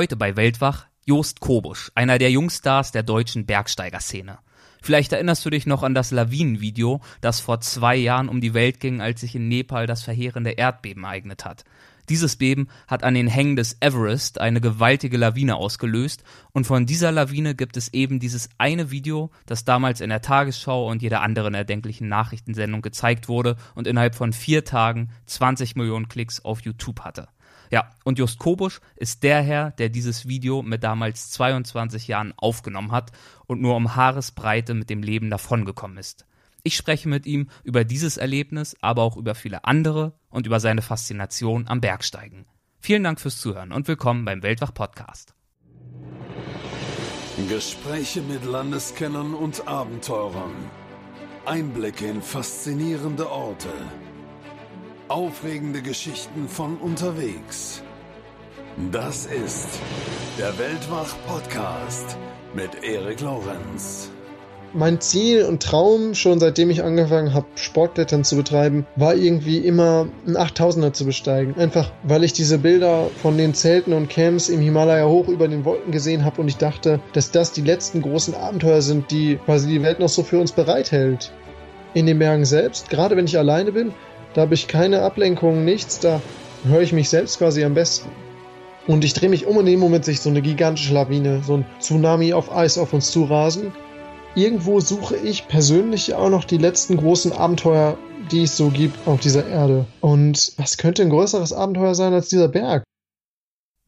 Heute bei Weltwach Jost Kobusch, einer der Jungstars der deutschen Bergsteigerszene. Vielleicht erinnerst du dich noch an das Lawinenvideo, das vor 2 Jahren um die Welt ging, als sich in Nepal das verheerende Erdbeben ereignet hat. Dieses Beben hat an den Hängen des Everest eine gewaltige Lawine ausgelöst und von dieser Lawine gibt es eben dieses eine Video, das damals in der Tagesschau und jeder anderen erdenklichen Nachrichtensendung gezeigt wurde und innerhalb von 4 Tagen 20 Millionen Klicks auf YouTube hatte. Ja, und Jost Kobusch ist der Herr, der dieses Video mit damals 22 Jahren aufgenommen hat und nur um Haaresbreite mit dem Leben davongekommen ist. Ich spreche mit ihm über dieses Erlebnis, aber auch über viele andere und über seine Faszination am Bergsteigen. Vielen Dank fürs Zuhören und willkommen beim Weltwach-Podcast. Gespräche mit Landeskennern und Abenteurern. Einblicke in faszinierende Orte. Aufregende Geschichten von unterwegs. Das ist der Weltwach-Podcast mit Erik Lorenz. Mein Ziel und Traum, schon seitdem ich angefangen habe, Sportklettern zu betreiben, war irgendwie immer, einen 8000er zu besteigen. Einfach, weil ich diese Bilder von den Zelten und Camps im Himalaya hoch über den Wolken gesehen habe und ich dachte, dass das die letzten großen Abenteuer sind, die quasi die Welt noch so für uns bereithält. In den Bergen selbst, gerade wenn ich alleine bin, da habe ich keine Ablenkung, nichts, da höre ich mich selbst quasi am besten. Und ich drehe mich um und in dem Moment sehe ich so eine gigantische Lawine, so ein Tsunami auf Eis auf uns zu rasen. Irgendwo suche ich persönlich auch noch die letzten großen Abenteuer, die es so gibt auf dieser Erde. Und was könnte ein größeres Abenteuer sein als dieser Berg?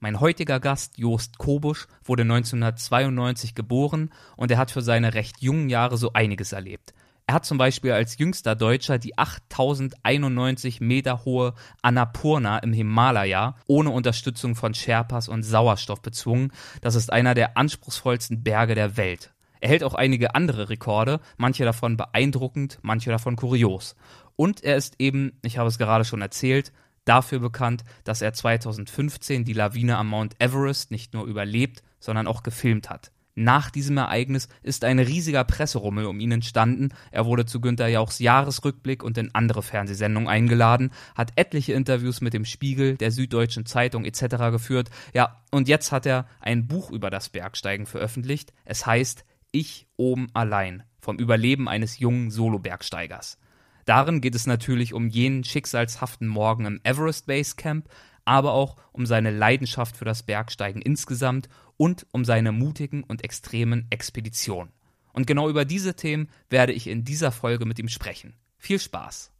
Mein heutiger Gast Jost Kobusch wurde 1992 geboren und er hat für seine recht jungen Jahre so einiges erlebt. Er hat zum Beispiel als jüngster Deutscher die 8091 Meter hohe Annapurna im Himalaya ohne Unterstützung von Sherpas und Sauerstoff bezwungen. Das ist einer der anspruchsvollsten Berge der Welt. Er hält auch einige andere Rekorde, manche davon beeindruckend, manche davon kurios. Und er ist eben, ich habe es gerade schon erzählt, dafür bekannt, dass er 2015 die Lawine am Mount Everest nicht nur überlebt, sondern auch gefilmt hat. Nach diesem Ereignis ist ein riesiger Presserummel um ihn entstanden. Er wurde zu Günter Jauchs Jahresrückblick und in andere Fernsehsendungen eingeladen, hat etliche Interviews mit dem Spiegel, der Süddeutschen Zeitung etc. geführt. Ja, und jetzt hat er ein Buch über das Bergsteigen veröffentlicht. Es heißt Ich oben allein, vom Überleben eines jungen Solo-Bergsteigers. Darin geht es natürlich um jenen schicksalshaften Morgen im Everest Basecamp, aber auch um seine Leidenschaft für das Bergsteigen insgesamt und um seine mutigen und extremen Expeditionen. Und genau über diese Themen werde ich in dieser Folge mit ihm sprechen. Viel Spaß!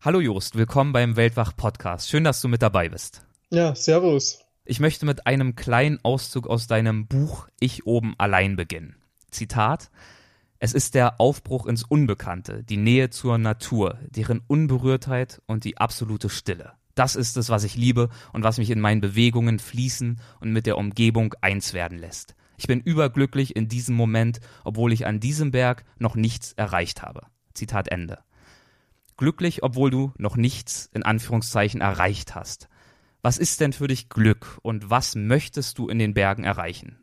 Hallo Jost, willkommen beim Weltwach-Podcast. Schön, dass du mit dabei bist. Ja, servus. Ich möchte mit einem kleinen Auszug aus deinem Buch Ich oben allein beginnen. Zitat: Es ist der Aufbruch ins Unbekannte, die Nähe zur Natur, deren Unberührtheit und die absolute Stille. Das ist es, was ich liebe und was mich in meinen Bewegungen fließen und mit der Umgebung eins werden lässt. Ich bin überglücklich in diesem Moment, obwohl ich an diesem Berg noch nichts erreicht habe. Zitat Ende. Glücklich, obwohl du noch nichts in Anführungszeichen erreicht hast. Was ist denn für dich Glück und was möchtest du in den Bergen erreichen?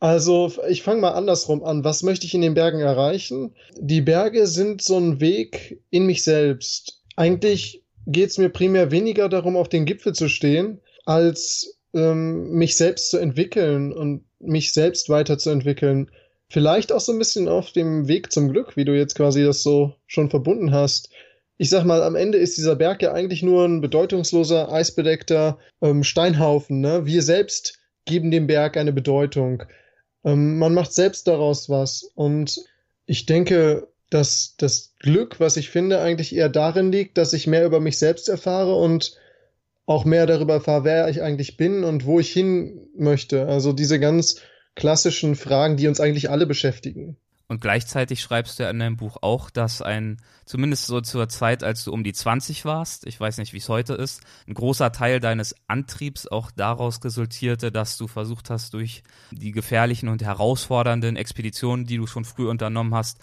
Also ich fange mal andersrum an. Was möchte ich in den Bergen erreichen? Die Berge sind so ein Weg in mich selbst. Eigentlich geht es mir primär weniger darum, auf den Gipfel zu stehen, als mich selbst zu entwickeln und mich selbst weiterzuentwickeln. Vielleicht auch so ein bisschen auf dem Weg zum Glück, wie du jetzt quasi das so schon verbunden hast. Ich sag mal, am Ende ist dieser Berg ja eigentlich nur ein bedeutungsloser, eisbedeckter Steinhaufen, ne? Wir selbst geben dem Berg eine Bedeutung. Man macht selbst daraus was. Und ich denke, dass das Glück, was ich finde, eigentlich eher darin liegt, dass ich mehr über mich selbst erfahre und auch mehr darüber erfahre, wer ich eigentlich bin und wo ich hin möchte. Also diese ganz klassischen Fragen, die uns eigentlich alle beschäftigen. Und gleichzeitig schreibst du ja in deinem Buch auch, dass zumindest so zur Zeit, als du um die 20 warst, ich weiß nicht, wie es heute ist, ein großer Teil deines Antriebs auch daraus resultierte, dass du versucht hast, durch die gefährlichen und herausfordernden Expeditionen, die du schon früh unternommen hast,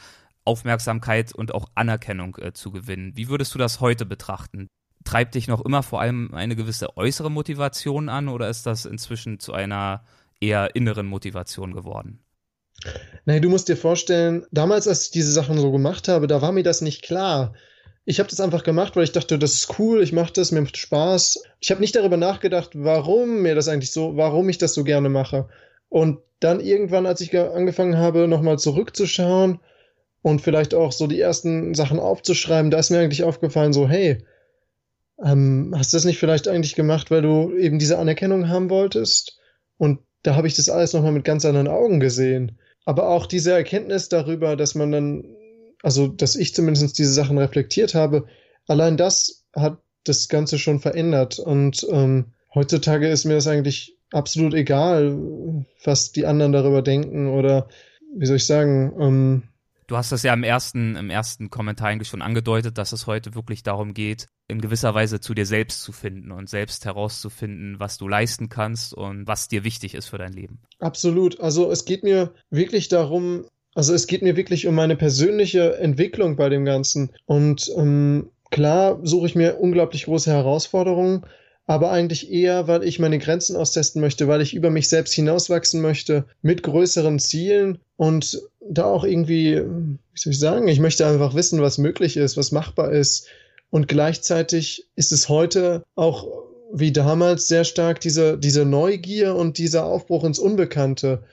Aufmerksamkeit und auch Anerkennung zu gewinnen. Wie würdest du das heute betrachten? Treibt dich noch immer vor allem eine gewisse äußere Motivation an oder ist das inzwischen zu einer eher inneren Motivation geworden? Nein, du musst dir vorstellen, damals, als ich diese Sachen so gemacht habe, da war mir das nicht klar. Ich habe das einfach gemacht, weil ich dachte, das ist cool, ich mache das, mir macht Spaß. Ich habe nicht darüber nachgedacht, warum ich das so gerne mache. Und dann irgendwann, als ich angefangen habe, nochmal zurückzuschauen und vielleicht auch so die ersten Sachen aufzuschreiben, da ist mir eigentlich aufgefallen, so, hey, hast du das nicht vielleicht eigentlich gemacht, weil du eben diese Anerkennung haben wolltest? Und da habe ich das alles nochmal mit ganz anderen Augen gesehen. Aber auch diese Erkenntnis darüber, dass man dann, also dass ich zumindest diese Sachen reflektiert habe, allein das hat das Ganze schon verändert. Und heutzutage ist mir das eigentlich absolut egal, was die anderen darüber denken oder, wie soll ich sagen, Du hast das ja im ersten Kommentar eigentlich schon angedeutet, dass es heute wirklich darum geht, in gewisser Weise zu dir selbst zu finden und selbst herauszufinden, was du leisten kannst und was dir wichtig ist für dein Leben. Absolut. Also es geht mir wirklich um meine persönliche Entwicklung bei dem Ganzen. Und klar suche ich mir unglaublich große Herausforderungen, aber eigentlich eher, weil ich meine Grenzen austesten möchte, weil ich über mich selbst hinauswachsen möchte mit größeren Zielen und da auch irgendwie, wie soll ich sagen, ich möchte einfach wissen, was möglich ist, was machbar ist. Und gleichzeitig ist es heute auch wie damals sehr stark diese Neugier und dieser Aufbruch ins Unbekannte.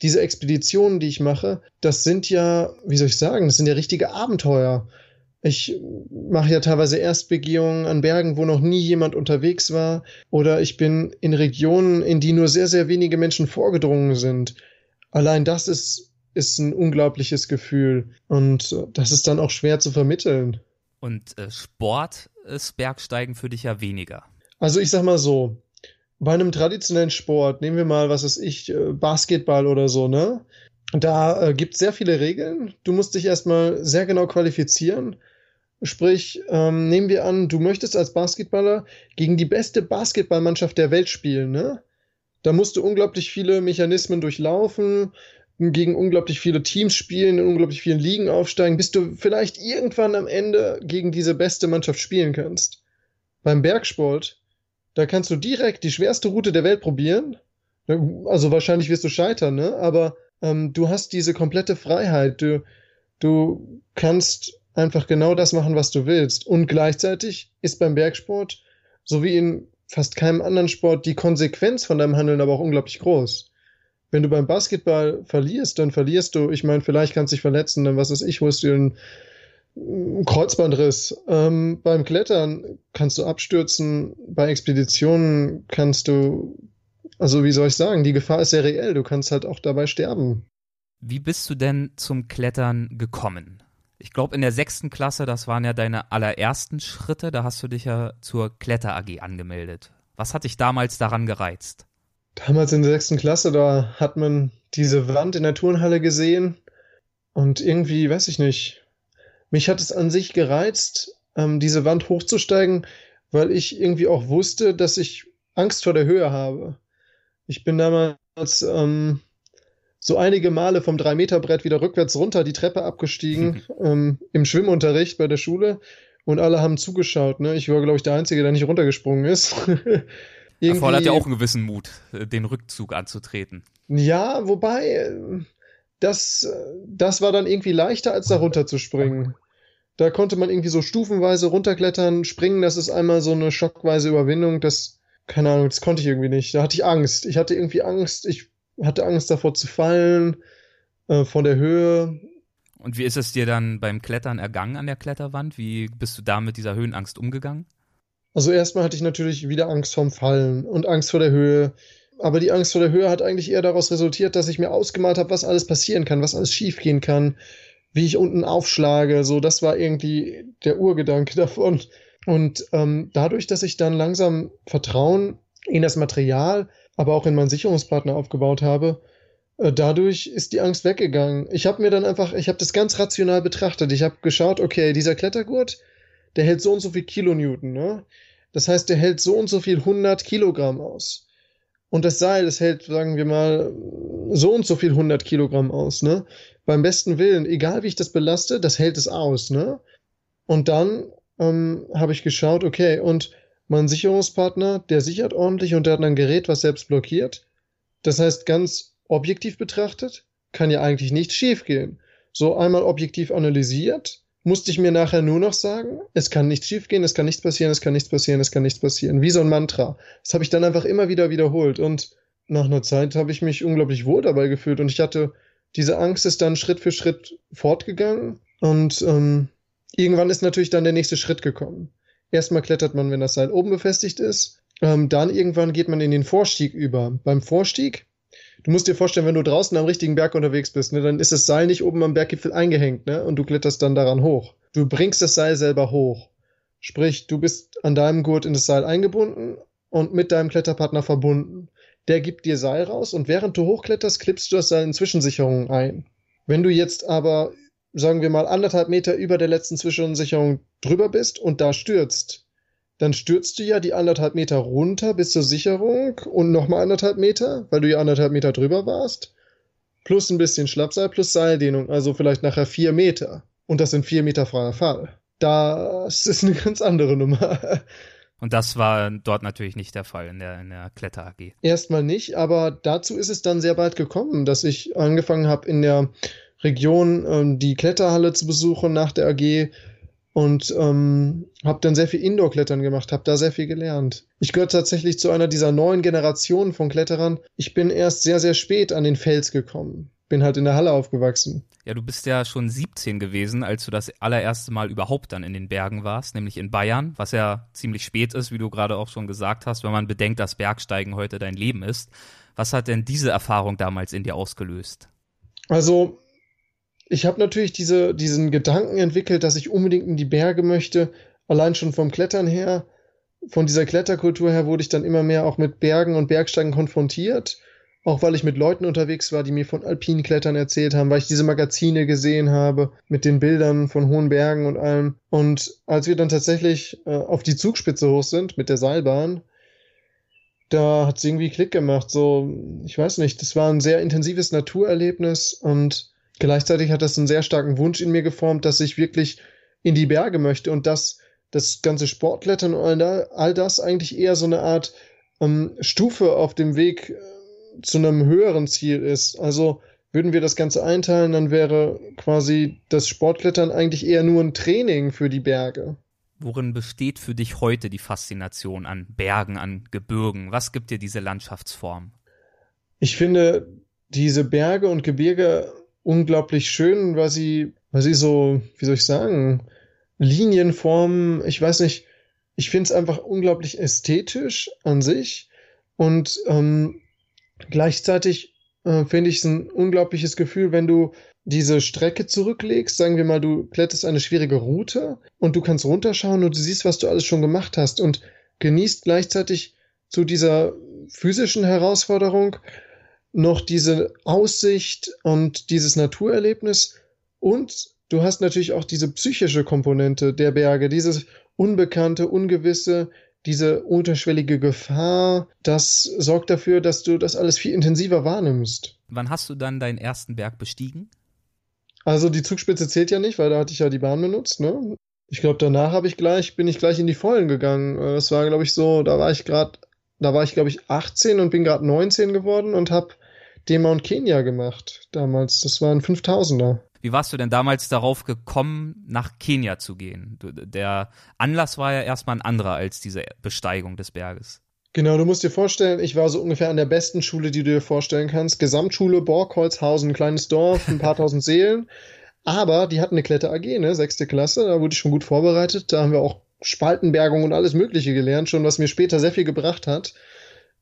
Diese Expeditionen, die ich mache, das sind ja, wie soll ich sagen, das sind ja richtige Abenteuer. Ich mache ja teilweise Erstbegehungen an Bergen, wo noch nie jemand unterwegs war. Oder ich bin in Regionen, in die nur sehr, sehr wenige Menschen vorgedrungen sind. Allein das ist ein unglaubliches Gefühl. Und das ist dann auch schwer zu vermitteln. Und Sport ist Bergsteigen für dich ja weniger. Also ich sag mal so, bei einem traditionellen Sport, nehmen wir mal, was weiß ich, Basketball oder so, ne? Da gibt es sehr viele Regeln. Du musst dich erstmal sehr genau qualifizieren. Sprich, nehmen wir an, du möchtest als Basketballer gegen die beste Basketballmannschaft der Welt spielen, ne? Da musst du unglaublich viele Mechanismen durchlaufen, gegen unglaublich viele Teams spielen, in unglaublich vielen Ligen aufsteigen, bis du vielleicht irgendwann am Ende gegen diese beste Mannschaft spielen kannst. Beim Bergsport, da kannst du direkt die schwerste Route der Welt probieren. Also wahrscheinlich wirst du scheitern, ne? Aber du hast diese komplette Freiheit. Du kannst einfach genau das machen, was du willst. Und gleichzeitig ist beim Bergsport, so wie in fast keinem anderen Sport, die Konsequenz von deinem Handeln aber auch unglaublich groß. Wenn du beim Basketball verlierst, dann verlierst du. Ich meine, vielleicht kannst du dich verletzen, dann was weiß ich, holst du einen Kreuzbandriss. Beim Klettern kannst du abstürzen, bei Expeditionen kannst du, also wie soll ich sagen, die Gefahr ist sehr reell, du kannst halt auch dabei sterben. Wie bist du denn zum Klettern gekommen? Ich glaube, in der 6. Klasse, das waren ja deine allerersten Schritte, da hast du dich ja zur Kletter-AG angemeldet. Was hat dich damals daran gereizt? Damals in der 6. Klasse, da hat man diese Wand in der Turnhalle gesehen und irgendwie, weiß ich nicht, mich hat es an sich gereizt, diese Wand hochzusteigen, weil ich irgendwie auch wusste, dass ich Angst vor der Höhe habe. Ich bin damals so einige Male vom 3-Meter-Brett wieder rückwärts runter die Treppe abgestiegen, im Schwimmunterricht bei der Schule und alle haben zugeschaut, ne? Ich war, glaube ich, der Einzige, der nicht runtergesprungen ist. Erfordert ja auch einen gewissen Mut, den Rückzug anzutreten. Ja, wobei, das war dann irgendwie leichter, als da runterzuspringen. Da konnte man irgendwie so stufenweise runterklettern, springen, das ist einmal so eine schockweise Überwindung, das, keine Ahnung, das konnte ich irgendwie nicht. Da hatte ich Angst. Ich hatte Angst davor zu fallen, vor der Höhe. Und wie ist es dir dann beim Klettern ergangen an der Kletterwand? Wie bist du da mit dieser Höhenangst umgegangen? Also erstmal hatte ich natürlich wieder Angst vorm Fallen und Angst vor der Höhe. Aber die Angst vor der Höhe hat eigentlich eher daraus resultiert, dass ich mir ausgemalt habe, was alles passieren kann, was alles schiefgehen kann, wie ich unten aufschlage. So, das war irgendwie der Urgedanke davon. Und dadurch, dass ich dann langsam Vertrauen in das Material, aber auch in meinen Sicherungspartner aufgebaut habe, dadurch ist die Angst weggegangen. Ich habe das ganz rational betrachtet. Ich habe geschaut, okay, dieser Klettergurt, der hält so und so viel Kilonewton, ne? Das heißt, der hält so und so viel 100 Kilogramm aus. Und das Seil, das hält, sagen wir mal, so und so viel 100 Kilogramm aus, ne? Beim besten Willen, egal wie ich das belaste, das hält es aus, ne? Und dann habe ich geschaut, okay, und mein Sicherungspartner, der sichert ordentlich und der hat ein Gerät, was selbst blockiert. Das heißt, ganz objektiv betrachtet, kann ja eigentlich nichts schief gehen. So einmal objektiv analysiert, musste ich mir nachher nur noch sagen, es kann nicht schief gehen, es kann nichts passieren, es kann nichts passieren, es kann nichts passieren. Wie so ein Mantra. Das habe ich dann einfach immer wieder wiederholt. Und nach einer Zeit habe ich mich unglaublich wohl dabei gefühlt. Und ich hatte, diese Angst ist dann Schritt für Schritt fortgegangen. Und irgendwann ist natürlich dann der nächste Schritt gekommen. Erstmal klettert man, wenn das Seil oben befestigt ist. Dann irgendwann geht man in den Vorstieg über. Beim Vorstieg, du musst dir vorstellen, wenn du draußen am richtigen Berg unterwegs bist, ne, dann ist das Seil nicht oben am Berggipfel eingehängt, ne, und du kletterst dann daran hoch. Du bringst das Seil selber hoch. Sprich, du bist an deinem Gurt in das Seil eingebunden und mit deinem Kletterpartner verbunden. Der gibt dir Seil raus und während du hochkletterst, klippst du das Seil in Zwischensicherungen ein. Wenn du jetzt aber, sagen wir mal, 1,5 Meter über der letzten Zwischensicherung drüber bist und da stürzt, dann stürzt du ja die 1,5 Meter runter bis zur Sicherung und nochmal 1,5 Meter, weil du ja 1,5 Meter drüber warst, plus ein bisschen Schlappseil, plus Seildehnung, also vielleicht nachher 4 Meter. Und das sind 4 Meter freier Fall. Das ist eine ganz andere Nummer. Und das war dort natürlich nicht der Fall in der Kletter-AG. Erstmal nicht, aber dazu ist es dann sehr bald gekommen, dass ich angefangen habe, in der Region die Kletterhalle zu besuchen nach der AG und habe dann sehr viel Indoor-Klettern gemacht, habe da sehr viel gelernt. Ich gehöre tatsächlich zu einer dieser neuen Generationen von Kletterern. Ich bin erst sehr, sehr spät an den Fels gekommen. Bin halt in der Halle aufgewachsen. Ja, du bist ja schon 17 gewesen, als du das allererste Mal überhaupt dann in den Bergen warst, nämlich in Bayern, was ja ziemlich spät ist, wie du gerade auch schon gesagt hast, wenn man bedenkt, dass Bergsteigen heute dein Leben ist. Was hat denn diese Erfahrung damals in dir ausgelöst? Also, ich habe natürlich diesen Gedanken entwickelt, dass ich unbedingt in die Berge möchte, allein schon vom Klettern her. Von dieser Kletterkultur her wurde ich dann immer mehr auch mit Bergen und Bergsteigen konfrontiert. Auch weil ich mit Leuten unterwegs war, die mir von Alpinklettern erzählt haben, weil ich diese Magazine gesehen habe mit den Bildern von hohen Bergen und allem. Und als wir dann tatsächlich auf die Zugspitze hoch sind mit der Seilbahn, da hat es irgendwie Klick gemacht. So, ich weiß nicht, das war ein sehr intensives Naturerlebnis und gleichzeitig hat das einen sehr starken Wunsch in mir geformt, dass ich wirklich in die Berge möchte und dass das ganze Sportklettern und all das eigentlich eher so eine Art Stufe auf dem Weg zu einem höheren Ziel ist. Also würden wir das Ganze einteilen, dann wäre quasi das Sportklettern eigentlich eher nur ein Training für die Berge. Worin besteht für dich heute die Faszination an Bergen, an Gebirgen? Was gibt dir diese Landschaftsform? Ich finde diese Berge und Gebirge unglaublich schön, weil sie so, wie soll ich sagen, Linien formen. Ich weiß nicht, ich finde es einfach unglaublich ästhetisch an sich und gleichzeitig finde ich es ein unglaubliches Gefühl, wenn du diese Strecke zurücklegst, sagen wir mal, du kletterst eine schwierige Route und du kannst runterschauen und du siehst, was du alles schon gemacht hast und genießt gleichzeitig zu dieser physischen Herausforderung noch diese Aussicht und dieses Naturerlebnis und du hast natürlich auch diese psychische Komponente der Berge, dieses Unbekannte, Ungewisse, diese unterschwellige Gefahr, das sorgt dafür, dass du das alles viel intensiver wahrnimmst. Wann hast du dann deinen ersten Berg bestiegen? Also die Zugspitze zählt ja nicht, weil da hatte ich ja die Bahn benutzt, ne? Ich glaube, danach bin ich gleich in die Vollen gegangen. Es war, glaube ich, so, da war ich, glaube ich, 18 und bin gerade 19 geworden und habe den Mount Kenia gemacht damals. Das war ein 5000er. Wie warst du denn damals darauf gekommen, nach Kenia zu gehen? Der Anlass war ja erstmal ein anderer als diese Besteigung des Berges. Genau, du musst dir vorstellen, ich war so ungefähr an der besten Schule, die du dir vorstellen kannst. Gesamtschule, Borgholzhausen, ein kleines Dorf, ein paar tausend Seelen. Aber die hatten eine Kletter-AG, ne? 6. Klasse, da wurde ich schon gut vorbereitet. Da haben wir auch Spaltenbergung und alles Mögliche gelernt, schon was mir später sehr viel gebracht hat.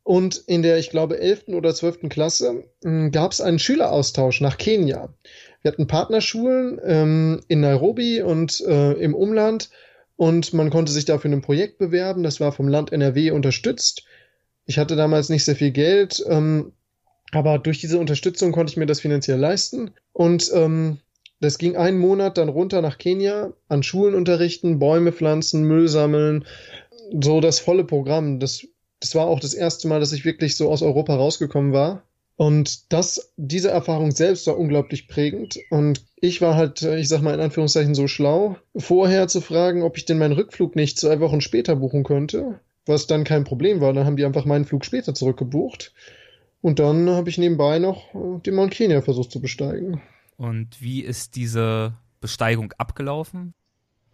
Und in der, ich glaube, 11. oder 12. Klasse gab es einen Schüleraustausch nach Kenia. Wir hatten Partnerschulen in Nairobi und im Umland und man konnte sich da für ein Projekt bewerben. Das war vom Land NRW unterstützt. Ich hatte damals nicht sehr viel Geld, aber durch diese Unterstützung konnte ich mir das finanziell leisten. Und das ging einen Monat dann runter nach Kenia, an Schulen unterrichten, Bäume pflanzen, Müll sammeln, so das volle Programm. Das war auch das erste Mal, dass ich wirklich so aus Europa rausgekommen war. Und diese Erfahrung selbst war unglaublich prägend und ich war halt, ich sag mal in Anführungszeichen, so schlau, vorher zu fragen, ob ich denn meinen Rückflug nicht 2 Wochen später buchen könnte, was dann kein Problem war. Dann haben die einfach meinen Flug später zurückgebucht und dann habe ich nebenbei noch den Mount Kenia versucht zu besteigen. Und wie ist diese Besteigung abgelaufen?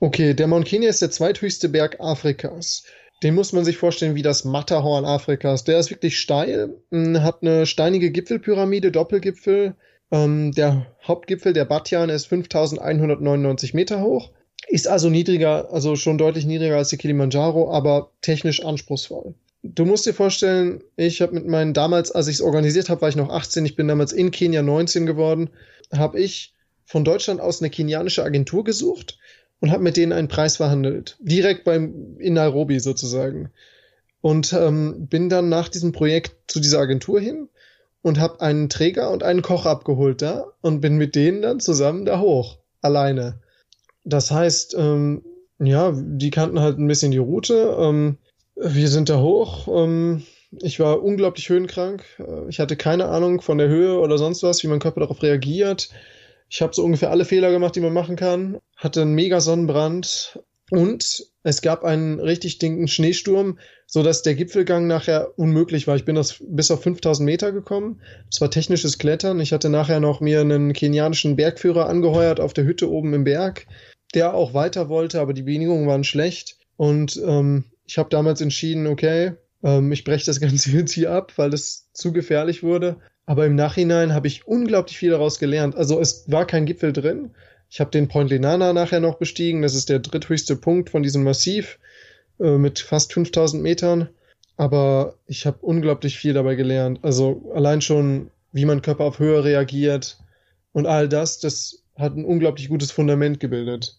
Okay, der Mount Kenia ist der zweithöchste Berg Afrikas. Den muss man sich vorstellen wie das Matterhorn Afrikas. Der ist wirklich steil, hat eine steinige Gipfelpyramide, Doppelgipfel. Der Hauptgipfel, der Batyan, ist 5.199 Meter hoch. Ist also niedriger, also schon deutlich niedriger als der Kilimanjaro, aber technisch anspruchsvoll. Du musst dir vorstellen, ich habe mit meinen damals, als ich es organisiert habe, war ich noch 18, ich bin damals in Kenia 19 geworden, habe ich von Deutschland aus eine kenianische Agentur gesucht und habe mit denen einen Preis verhandelt, direkt in Nairobi sozusagen. Und bin dann nach diesem Projekt zu dieser Agentur hin und habe einen Träger und einen Koch abgeholt da und bin mit denen dann zusammen da hoch, alleine. Das heißt, ja, die kannten halt ein bisschen die Route, wir sind da hoch, ich war unglaublich höhenkrank, ich hatte keine Ahnung von der Höhe oder sonst was, wie mein Körper darauf reagiert. Ich habe so ungefähr alle Fehler gemacht, die man machen kann, hatte einen mega Sonnenbrand und es gab einen richtig dicken Schneesturm, sodass der Gipfelgang nachher unmöglich war. Ich bin bis auf 5000 Meter gekommen, das war technisches Klettern. Ich hatte nachher noch mir einen kenianischen Bergführer angeheuert auf der Hütte oben im Berg, der auch weiter wollte, aber die Bedingungen waren schlecht und ich habe damals entschieden, okay, ich breche das Ganze jetzt hier ab, weil es zu gefährlich wurde. Aber im Nachhinein habe ich unglaublich viel daraus gelernt. Also es war kein Gipfel drin. Ich habe den Point Lenana nachher noch bestiegen. Das ist der dritthöchste Punkt von diesem Massiv mit fast 5000 Metern. Aber ich habe unglaublich viel dabei gelernt. Also allein schon, wie mein Körper auf Höhe reagiert und all das, das hat ein unglaublich gutes Fundament gebildet.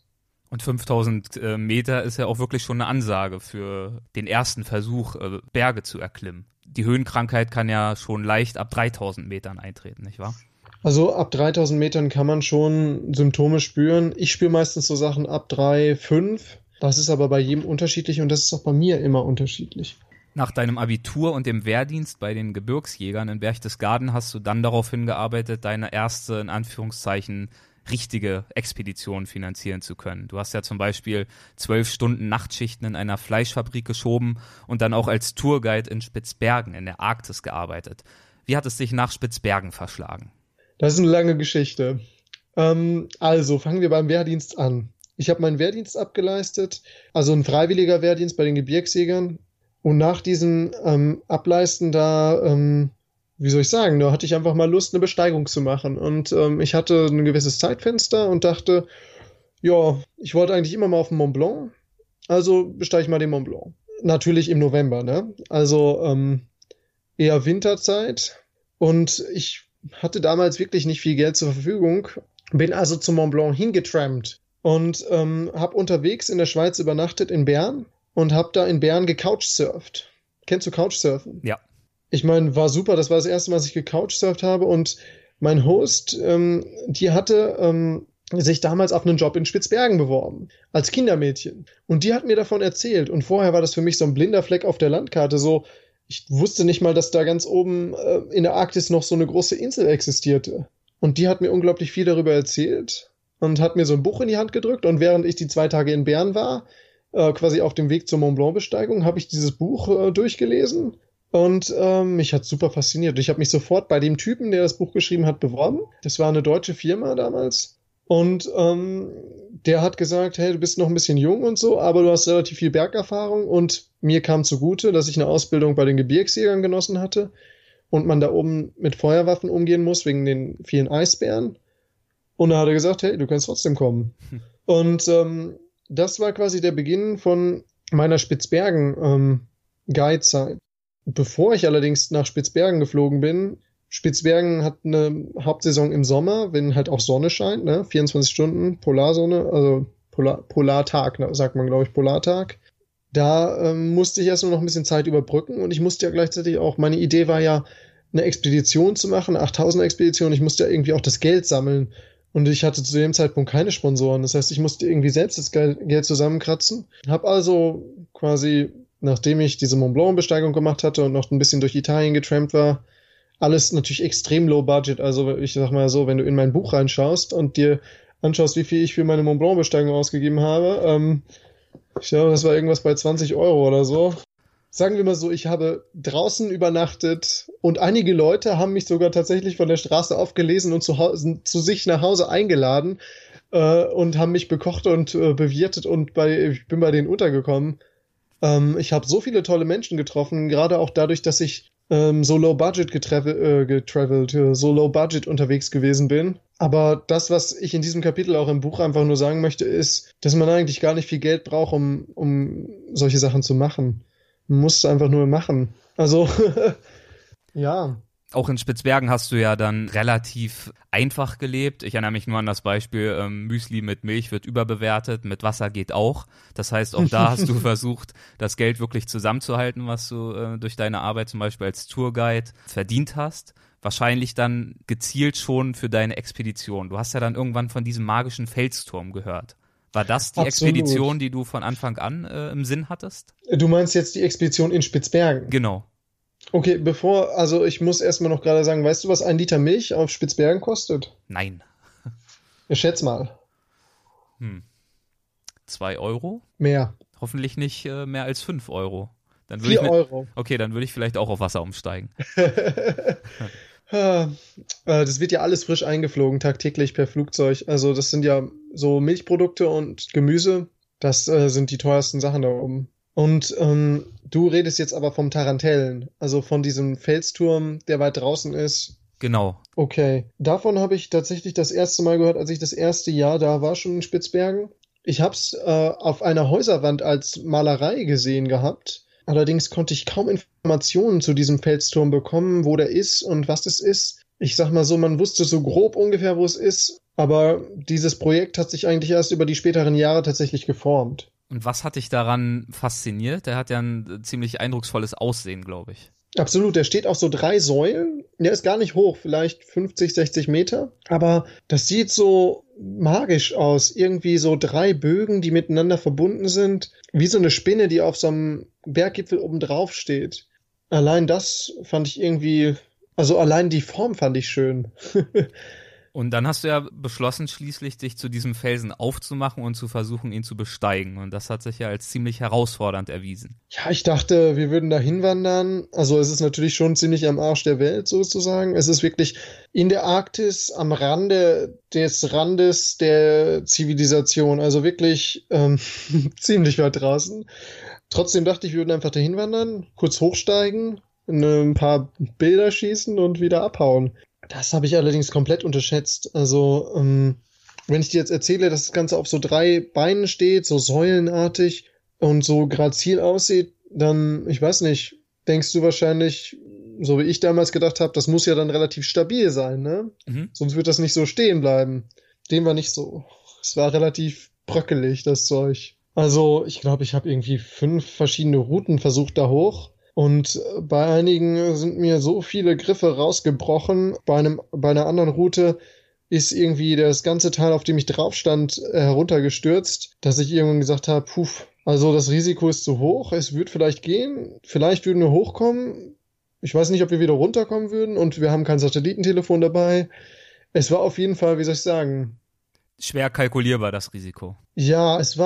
Und 5000 Meter ist ja auch wirklich schon eine Ansage für den ersten Versuch, Berge zu erklimmen. Die Höhenkrankheit kann ja schon leicht ab 3000 Metern eintreten, nicht wahr? Also ab 3000 Metern kann man schon Symptome spüren. Ich spüre meistens so Sachen ab 3,5. Das ist aber bei jedem unterschiedlich und das ist auch bei mir immer unterschiedlich. Nach deinem Abitur und dem Wehrdienst bei den Gebirgsjägern in Berchtesgaden hast du dann darauf hingearbeitet, deine erste, in Anführungszeichen, richtige Expeditionen finanzieren zu können. Du hast ja zum Beispiel 12 Stunden Nachtschichten in einer Fleischfabrik geschoben und dann auch als Tourguide in Spitzbergen in der Arktis gearbeitet. Wie hat es dich nach Spitzbergen verschlagen? Das ist eine lange Geschichte. Also fangen wir beim Wehrdienst an. Ich habe meinen Wehrdienst abgeleistet, also ein freiwilliger Wehrdienst bei den Gebirgsjägern. Und nach diesem Ableisten da wie soll ich sagen, da hatte ich einfach mal Lust, eine Besteigung zu machen. Und ich hatte ein gewisses Zeitfenster und dachte, ja, ich wollte eigentlich immer mal auf den Mont Blanc, also besteige ich mal den Mont Blanc. Natürlich im November, ne? Also eher Winterzeit. Und ich hatte damals wirklich nicht viel Geld zur Verfügung, bin also zum Mont Blanc hingetrampt und habe unterwegs in der Schweiz übernachtet in Bern und habe da in Bern gecouchsurft. Kennst du Couchsurfen? Ja. Ich meine, war super, das war das erste Mal, dass ich gecouchsurft habe und mein Host, die hatte sich damals auf einen Job in Spitzbergen beworben, als Kindermädchen. Und die hat mir davon erzählt und vorher war das für mich so ein blinder Fleck auf der Landkarte, so, ich wusste nicht mal, dass da ganz oben in der Arktis noch so eine große Insel existierte. Und die hat mir unglaublich viel darüber erzählt und hat mir so ein Buch in die Hand gedrückt und während ich die 2 Tage in Bern war, quasi auf dem Weg zur Mont Blanc-Besteigung, habe ich dieses Buch durchgelesen. Und mich hat super fasziniert. Ich habe mich sofort bei dem Typen, der das Buch geschrieben hat, beworben. Das war eine deutsche Firma damals. Und der hat gesagt, hey, du bist noch ein bisschen jung und so, aber du hast relativ viel Bergerfahrung. Und mir kam zugute, dass ich eine Ausbildung bei den Gebirgsjägern genossen hatte und man da oben mit Feuerwaffen umgehen muss wegen den vielen Eisbären. Und da hat er gesagt, hey, du kannst trotzdem kommen. Und das war quasi der Beginn von meiner Spitzbergen-Guide-Zeit. Bevor ich allerdings nach Spitzbergen geflogen bin, Spitzbergen hat eine Hauptsaison im Sommer, wenn halt auch Sonne scheint, ne? 24 Stunden, Polarsonne, also Polartag, sagt man, glaube ich, Polartag. Da musste ich erst nur noch ein bisschen Zeit überbrücken und ich musste ja gleichzeitig auch, meine Idee war ja, eine Expedition zu machen, 8000er-Expedition, ich musste ja irgendwie auch das Geld sammeln und ich hatte zu dem Zeitpunkt keine Sponsoren, das heißt, ich musste irgendwie selbst das Geld zusammenkratzen, habe also quasi, nachdem ich diese Mont Blanc-Besteigung gemacht hatte und noch ein bisschen durch Italien getrampt war, alles natürlich extrem low budget. Also ich sag mal so, wenn du in mein Buch reinschaust und dir anschaust, wie viel ich für meine Mont Blanc-Besteigung ausgegeben habe, ich glaube, das war irgendwas bei 20 Euro oder so. Sagen wir mal so, ich habe draußen übernachtet und einige Leute haben mich sogar tatsächlich von der Straße aufgelesen und zu sich nach Hause eingeladen, und haben mich bekocht und bewirtet und ich bin bei denen untergekommen. Ich habe so viele tolle Menschen getroffen, gerade auch dadurch, dass ich so low-budget so low-budget unterwegs gewesen bin. Aber das, was ich in diesem Kapitel auch im Buch einfach nur sagen möchte, ist, dass man eigentlich gar nicht viel Geld braucht, um solche Sachen zu machen. Man muss es einfach nur machen. Also, ja. Auch in Spitzbergen hast du ja dann relativ einfach gelebt. Ich erinnere mich nur an das Beispiel, Müsli mit Milch wird überbewertet, mit Wasser geht auch. Das heißt, auch da hast du versucht, das Geld wirklich zusammenzuhalten, was du durch deine Arbeit zum Beispiel als Tourguide verdient hast. Wahrscheinlich dann gezielt schon für deine Expedition. Du hast ja dann irgendwann von diesem magischen Felsturm gehört. War das die Expedition, die du von Anfang an im Sinn hattest? Du meinst jetzt die Expedition in Spitzbergen? Genau. Okay, also ich muss erstmal noch gerade sagen, weißt du, was 1 Liter Milch auf Spitzbergen kostet? Nein. Ich schätze mal. 2 Euro? Mehr. Hoffentlich nicht mehr als 5 Euro. Dann 4 Euro. Okay, dann würde ich vielleicht auch auf Wasser umsteigen. Das wird ja alles frisch eingeflogen, tagtäglich per Flugzeug. Also das sind ja so Milchprodukte und Gemüse. Das sind die teuersten Sachen da oben. Und du redest jetzt aber vom Tarantellen, also von diesem Felsturm, der weit draußen ist. Genau. Okay, davon habe ich tatsächlich das erste Mal gehört, als ich das erste Jahr da war, schon in Spitzbergen. Ich habe es auf einer Häuserwand als Malerei gesehen gehabt. Allerdings konnte ich kaum Informationen zu diesem Felsturm bekommen, wo der ist und was es ist. Ich sag mal so, man wusste so grob ungefähr, wo es ist. Aber dieses Projekt hat sich eigentlich erst über die späteren Jahre tatsächlich geformt. Und was hat dich daran fasziniert? Der hat ja ein ziemlich eindrucksvolles Aussehen, glaube ich. Absolut, der steht auf so 3 Säulen. Der ist gar nicht hoch, vielleicht 50, 60 Meter. Aber das sieht so magisch aus. Irgendwie so 3 Bögen, die miteinander verbunden sind. Wie so eine Spinne, die auf so einem Berggipfel obendrauf steht. Allein das fand ich irgendwie, also allein die Form fand ich schön. Und dann hast du ja beschlossen, schließlich dich zu diesem Felsen aufzumachen und zu versuchen, ihn zu besteigen. Und das hat sich ja als ziemlich herausfordernd erwiesen. Ja, ich dachte, wir würden da hinwandern. Also es ist natürlich schon ziemlich am Arsch der Welt sozusagen. Es ist wirklich in der Arktis, am Rande des Randes der Zivilisation. Also wirklich ziemlich weit draußen. Trotzdem dachte ich, wir würden einfach da hinwandern, kurz hochsteigen, ein paar Bilder schießen und wieder abhauen. Das habe ich allerdings komplett unterschätzt. Also, wenn ich dir jetzt erzähle, dass das Ganze auf so 3 Beinen steht, so säulenartig und so grazil aussieht, dann, ich weiß nicht, denkst du wahrscheinlich, so wie ich damals gedacht habe, das muss ja dann relativ stabil sein, ne? Mhm. Sonst wird das nicht so stehen bleiben. Dem war nicht so. Es war relativ bröckelig, das Zeug. Also, ich glaube, ich habe irgendwie 5 verschiedene Routen versucht da hoch. Und bei einigen sind mir so viele Griffe rausgebrochen. Bei einer anderen Route ist irgendwie das ganze Teil, auf dem ich drauf stand, heruntergestürzt, dass ich irgendwann gesagt habe, also das Risiko ist zu hoch, es wird vielleicht gehen, vielleicht würden wir hochkommen. Ich weiß nicht, ob wir wieder runterkommen würden und wir haben kein Satellitentelefon dabei. Es war auf jeden Fall, wie soll ich sagen? Schwer kalkulierbar, das Risiko. Ja, es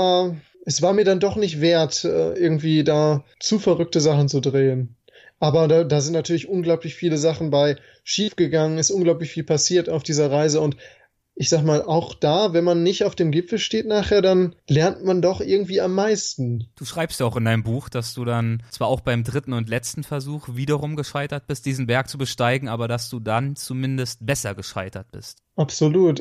war mir dann doch nicht wert, irgendwie da zu verrückte Sachen zu drehen. Aber da sind natürlich unglaublich viele Sachen bei schiefgegangen, ist unglaublich viel passiert auf dieser Reise. Und ich sag mal, auch da, wenn man nicht auf dem Gipfel steht nachher, dann lernt man doch irgendwie am meisten. Du schreibst ja auch in deinem Buch, dass du dann zwar auch beim 3. und letzten Versuch wiederum gescheitert bist, diesen Berg zu besteigen, aber dass du dann zumindest besser gescheitert bist. Absolut.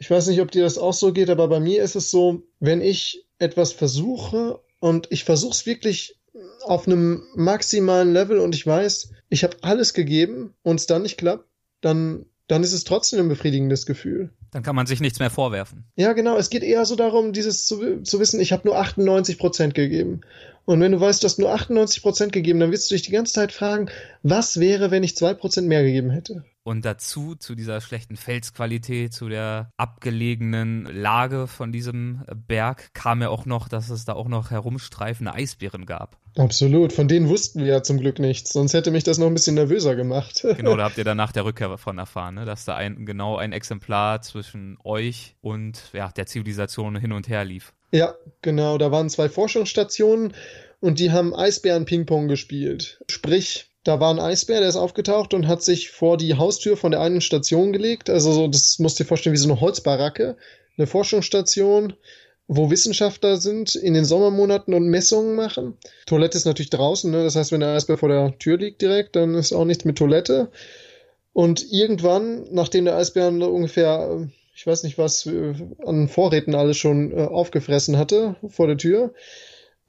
Ich weiß nicht, ob dir das auch so geht, aber bei mir ist es so, wenn ich etwas versuche und ich versuche es wirklich auf einem maximalen Level und ich weiß, ich habe alles gegeben und es dann nicht klappt, dann ist es trotzdem ein befriedigendes Gefühl. Dann kann man sich nichts mehr vorwerfen. Ja, genau. Es geht eher so darum, dieses zu wissen, ich habe nur 98% gegeben. Und wenn du weißt, du hast nur 98% gegeben, dann wirst du dich die ganze Zeit fragen, was wäre, wenn ich 2% mehr gegeben hätte? Und dazu, zu dieser schlechten Felsqualität, zu der abgelegenen Lage von diesem Berg, kam ja auch noch, dass es da auch noch herumstreifende Eisbären gab. Absolut, von denen wussten wir ja zum Glück nichts, sonst hätte mich das noch ein bisschen nervöser gemacht. Genau, da habt ihr dann nach der Rückkehr davon erfahren, ne? Dass da ein Exemplar zwischen euch und der Zivilisation hin und her lief. Ja, genau, da waren 2 Forschungsstationen und die haben Eisbären-Ping-Pong gespielt, sprich, da war ein Eisbär, der ist aufgetaucht und hat sich vor die Haustür von der einen Station gelegt. Also das musst du dir vorstellen wie so eine Holzbaracke. eine Forschungsstation, wo Wissenschaftler sind, in den Sommermonaten und Messungen machen. Toilette ist natürlich draußen, ne? Das heißt, wenn der Eisbär vor der Tür liegt direkt, dann ist auch nichts mit Toilette. Und irgendwann, nachdem der Eisbär ungefähr, ich weiß nicht was, an Vorräten alles schon aufgefressen hatte vor der Tür,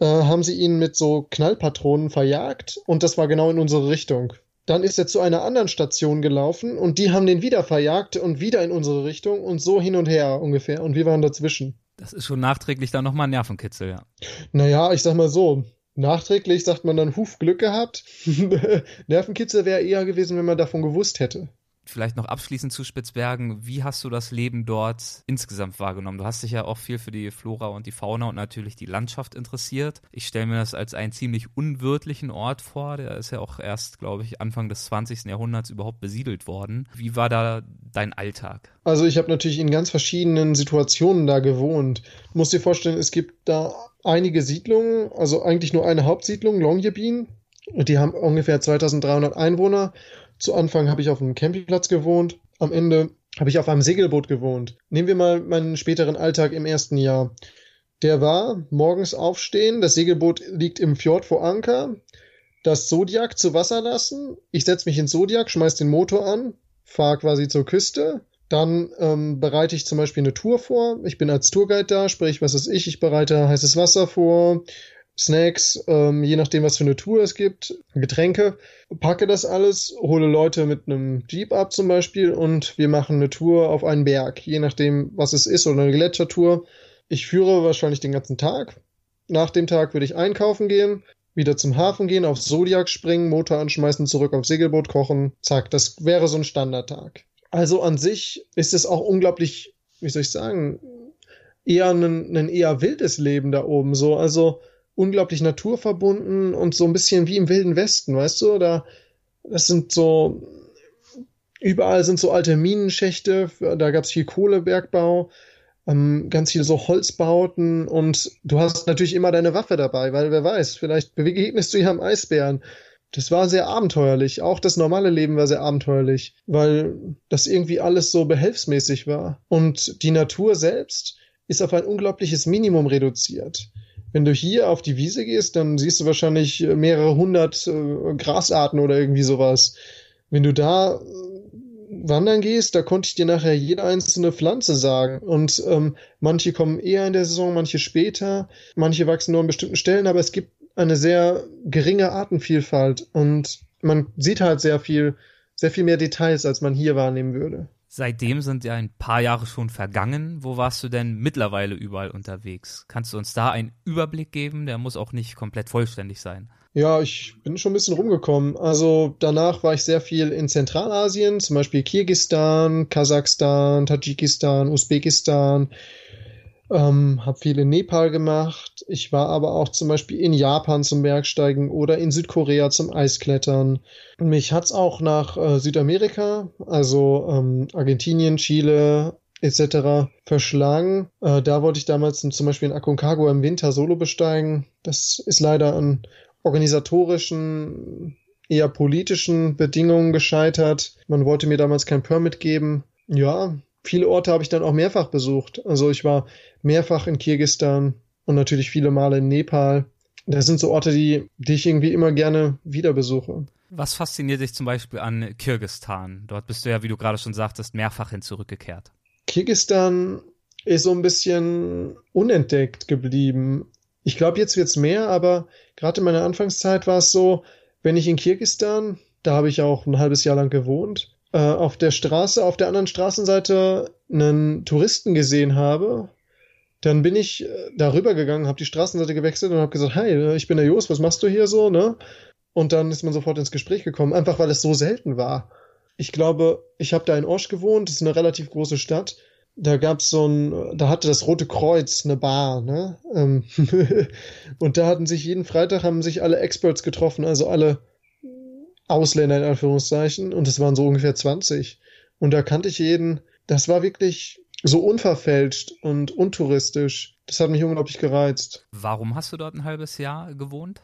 haben sie ihn mit so Knallpatronen verjagt und das war genau in unsere Richtung. Dann ist er zu einer anderen Station gelaufen und die haben den wieder verjagt und wieder in unsere Richtung und so hin und her ungefähr und wir waren dazwischen. Das ist schon nachträglich dann nochmal ein Nervenkitzel, ja. Naja, ich sag mal so, nachträglich sagt man dann, Glück gehabt. Nervenkitzel wäre eher gewesen, wenn man davon gewusst hätte. Vielleicht noch abschließend zu Spitzbergen, wie hast du das Leben dort insgesamt wahrgenommen? Du hast dich ja auch viel für die Flora und die Fauna und natürlich die Landschaft interessiert. Ich stelle mir das als einen ziemlich unwirtlichen Ort vor, der ist ja auch erst, glaube ich, Anfang des 20. Jahrhunderts überhaupt besiedelt worden. Wie war da dein Alltag? Also ich habe natürlich in ganz verschiedenen Situationen da gewohnt. Du musst dir vorstellen, es gibt da einige Siedlungen, also eigentlich nur eine Hauptsiedlung, Longyearbyen. Die haben ungefähr 2300 Einwohner. Zu Anfang habe ich auf einem Campingplatz gewohnt, am Ende habe ich auf einem Segelboot gewohnt. Nehmen wir mal meinen späteren Alltag im ersten Jahr. Der war morgens aufstehen, das Segelboot liegt im Fjord vor Anker, das Zodiac zu Wasser lassen, ich setze mich ins Zodiac, schmeiß den Motor an, fahre quasi zur Küste, dann bereite ich zum Beispiel eine Tour vor, ich bin als Tourguide da, sprich, was ist ich bereite heißes Wasser vor, Snacks, je nachdem, was für eine Tour es gibt, Getränke, packe das alles, hole Leute mit einem Jeep ab zum Beispiel und wir machen eine Tour auf einen Berg, je nachdem, was es ist oder eine Gletschertour. Ich führe wahrscheinlich den ganzen Tag. Nach dem Tag würde ich einkaufen gehen, wieder zum Hafen gehen, aufs Zodiac springen, Motor anschmeißen, zurück aufs Segelboot kochen, zack, das wäre so ein Standardtag. Also an sich ist es auch unglaublich, wie soll ich sagen, eher ein eher wildes Leben da oben so, also unglaublich naturverbunden und so ein bisschen wie im Wilden Westen, weißt du? Überall sind so alte Minenschächte, da gab es viel Kohlebergbau, ganz viel so Holzbauten und du hast natürlich immer deine Waffe dabei, weil wer weiß, vielleicht begegnest du ja einem Eisbären. Das war sehr abenteuerlich, auch das normale Leben war sehr abenteuerlich, weil das irgendwie alles so behelfsmäßig war. Und die Natur selbst ist auf ein unglaubliches Minimum reduziert. Wenn du hier auf die Wiese gehst, dann siehst du wahrscheinlich mehrere hundert Grasarten oder irgendwie sowas. Wenn du da wandern gehst, da konnte ich dir nachher jede einzelne Pflanze sagen. Und manche kommen eher in der Saison, manche später, manche wachsen nur an bestimmten Stellen, aber es gibt eine sehr geringe Artenvielfalt. Und man sieht halt sehr viel mehr Details, als man hier wahrnehmen würde. Seitdem sind ja ein paar Jahre schon vergangen. Wo warst du denn mittlerweile überall unterwegs? Kannst du uns da einen Überblick geben? Der muss auch nicht komplett vollständig sein. Ja, ich bin schon ein bisschen rumgekommen. Also danach war ich sehr viel in Zentralasien, zum Beispiel Kirgistan, Kasachstan, Tadschikistan, Usbekistan. Habe viel in Nepal gemacht. Ich war aber auch zum Beispiel in Japan zum Bergsteigen oder in Südkorea zum Eisklettern. Mich hat's auch nach Südamerika, also Argentinien, Chile etc. verschlagen. Da wollte ich damals zum Beispiel in Aconcagua im Winter solo besteigen. Das ist leider an organisatorischen, eher politischen Bedingungen gescheitert. Man wollte mir damals kein Permit geben. Ja, viele Orte habe ich dann auch mehrfach besucht. Also ich war mehrfach in Kirgistan und natürlich viele Male in Nepal. Das sind so Orte, die ich irgendwie immer gerne wieder besuche. Was fasziniert dich zum Beispiel an Kirgistan? Dort bist du ja, wie du gerade schon sagtest, mehrfach hin zurückgekehrt. Kirgistan ist so ein bisschen unentdeckt geblieben. Ich glaube, jetzt wird es mehr, aber gerade in meiner Anfangszeit war es so, wenn ich in Kirgistan, da habe ich auch ein halbes Jahr lang gewohnt, auf der Straße, auf der anderen Straßenseite einen Touristen gesehen habe, dann bin ich darüber gegangen, habe die Straßenseite gewechselt und habe gesagt, hi, ich bin der Jost, was machst du hier so, ne? Und dann ist man sofort ins Gespräch gekommen, einfach weil es so selten war. Ich glaube, ich habe da in Osch gewohnt, das ist eine relativ große Stadt, da hatte das Rote Kreuz eine Bar, ne? Und da jeden Freitag haben sich alle Experts getroffen, also alle Ausländer in Anführungszeichen, und das waren so ungefähr 20. Und da kannte ich jeden. Das war wirklich so unverfälscht und untouristisch. Das hat mich unglaublich gereizt. Warum hast du dort ein halbes Jahr gewohnt?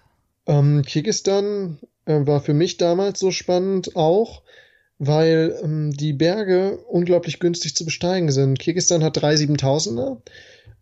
Kirgistan war für mich damals so spannend auch, weil die Berge unglaublich günstig zu besteigen sind. Kirgistan hat 3 7000er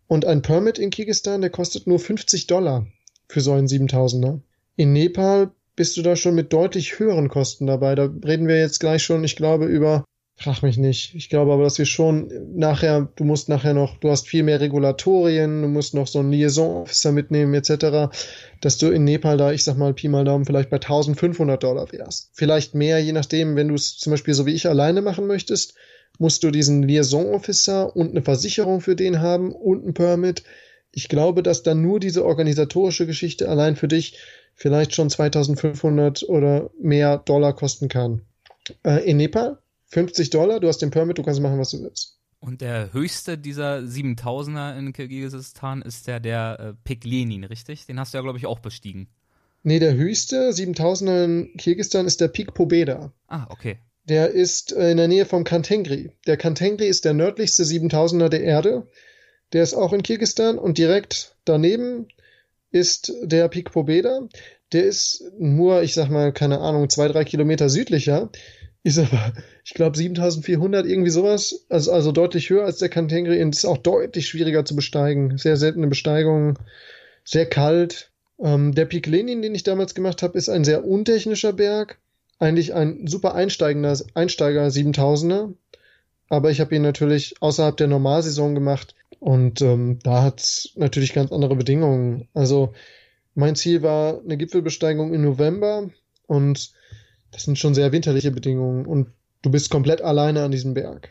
und ein Permit in Kirgistan, der kostet nur $50 für so einen 7000er. In Nepal bist du da schon mit deutlich höheren Kosten dabei. Da reden wir jetzt gleich schon, ich glaube, über, frag mich nicht, ich glaube aber, dass wir schon nachher, du hast viel mehr Regulatorien, du musst noch so einen Liaison-Officer mitnehmen etc., dass du in Nepal da, ich sag mal Pi mal Daumen, vielleicht bei $1.500 wärst. Vielleicht mehr, je nachdem, wenn du es zum Beispiel so wie ich alleine machen möchtest, musst du diesen Liaison-Officer und eine Versicherung für den haben und ein Permit. Ich glaube, dass dann nur diese organisatorische Geschichte allein für dich vielleicht schon $2.500 oder mehr Dollar kosten kann. In Nepal $50, du hast den Permit, du kannst machen, was du willst. Und der höchste dieser 7000er in Kirgisistan ist der Pik Lenin, richtig? Den hast du ja, glaube ich, auch bestiegen. Nee, der höchste 7000er in Kirgisistan ist der Pik Pobeda. Ah, okay. Der ist in der Nähe vom Khan Tengri. Der Khan Tengri ist der nördlichste 7000er der Erde. Der ist auch in Kirgisistan und direkt daneben ist der Pik Pobeda. Der ist nur, ich sag mal, keine Ahnung, 2-3 Kilometer südlicher. Ist aber, ich glaube, 7400, irgendwie sowas. Also deutlich höher als der Khan Tengri und ist auch deutlich schwieriger zu besteigen. Sehr seltene Besteigung, sehr kalt. Der Pik Lenin, den ich damals gemacht habe, ist ein sehr untechnischer Berg. Eigentlich ein super Einsteiger 7000er. Aber ich habe ihn natürlich außerhalb der Normalsaison gemacht. Und da hat es natürlich ganz andere Bedingungen. Also mein Ziel war eine Gipfelbesteigung im November und das sind schon sehr winterliche Bedingungen und du bist komplett alleine an diesem Berg.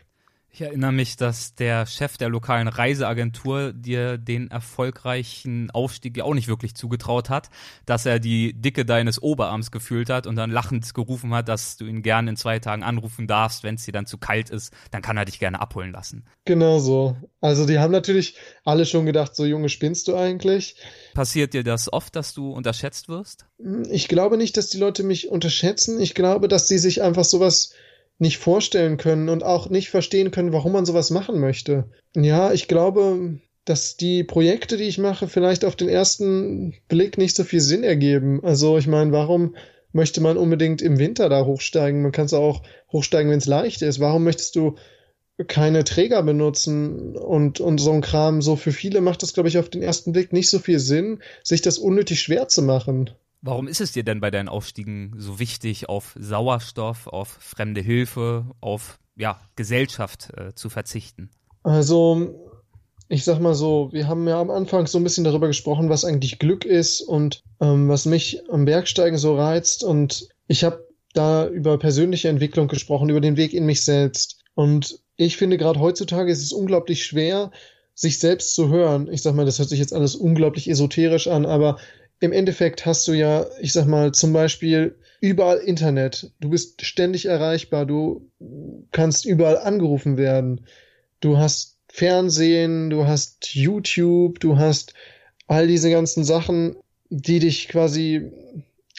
Ich erinnere mich, dass der Chef der lokalen Reiseagentur dir den erfolgreichen Aufstieg auch nicht wirklich zugetraut hat, dass er die Dicke deines Oberarms gefühlt hat und dann lachend gerufen hat, dass du ihn gerne in 2 Tagen anrufen darfst, wenn es dir dann zu kalt ist, dann kann er dich gerne abholen lassen. Genau so. Also die haben natürlich alle schon gedacht, so Junge, spinnst du eigentlich? Passiert dir das oft, dass du unterschätzt wirst? Ich glaube nicht, dass die Leute mich unterschätzen. Ich glaube, dass sie sich einfach sowas nicht vorstellen können und auch nicht verstehen können, warum man sowas machen möchte. Ja, ich glaube, dass die Projekte, die ich mache, vielleicht auf den ersten Blick nicht so viel Sinn ergeben. Also ich meine, warum möchte man unbedingt im Winter da hochsteigen? Man kann es auch hochsteigen, wenn es leicht ist. Warum möchtest du keine Träger benutzen und so ein Kram? So für viele macht das, glaube ich, auf den ersten Blick nicht so viel Sinn, sich das unnötig schwer zu machen. Warum ist es dir denn bei deinen Aufstiegen so wichtig, auf Sauerstoff, auf fremde Hilfe, auf Gesellschaft zu verzichten? Also, ich sag mal so, wir haben ja am Anfang so ein bisschen darüber gesprochen, was eigentlich Glück ist und was mich am Bergsteigen so reizt. Und ich habe da über persönliche Entwicklung gesprochen, über den Weg in mich selbst. Und ich finde, gerade heutzutage ist es unglaublich schwer, sich selbst zu hören. Ich sag mal, das hört sich jetzt alles unglaublich esoterisch an, aber im Endeffekt hast du ja, ich sag mal, zum Beispiel überall Internet. Du bist ständig erreichbar, du kannst überall angerufen werden. Du hast Fernsehen, du hast YouTube, du hast all diese ganzen Sachen, die dich quasi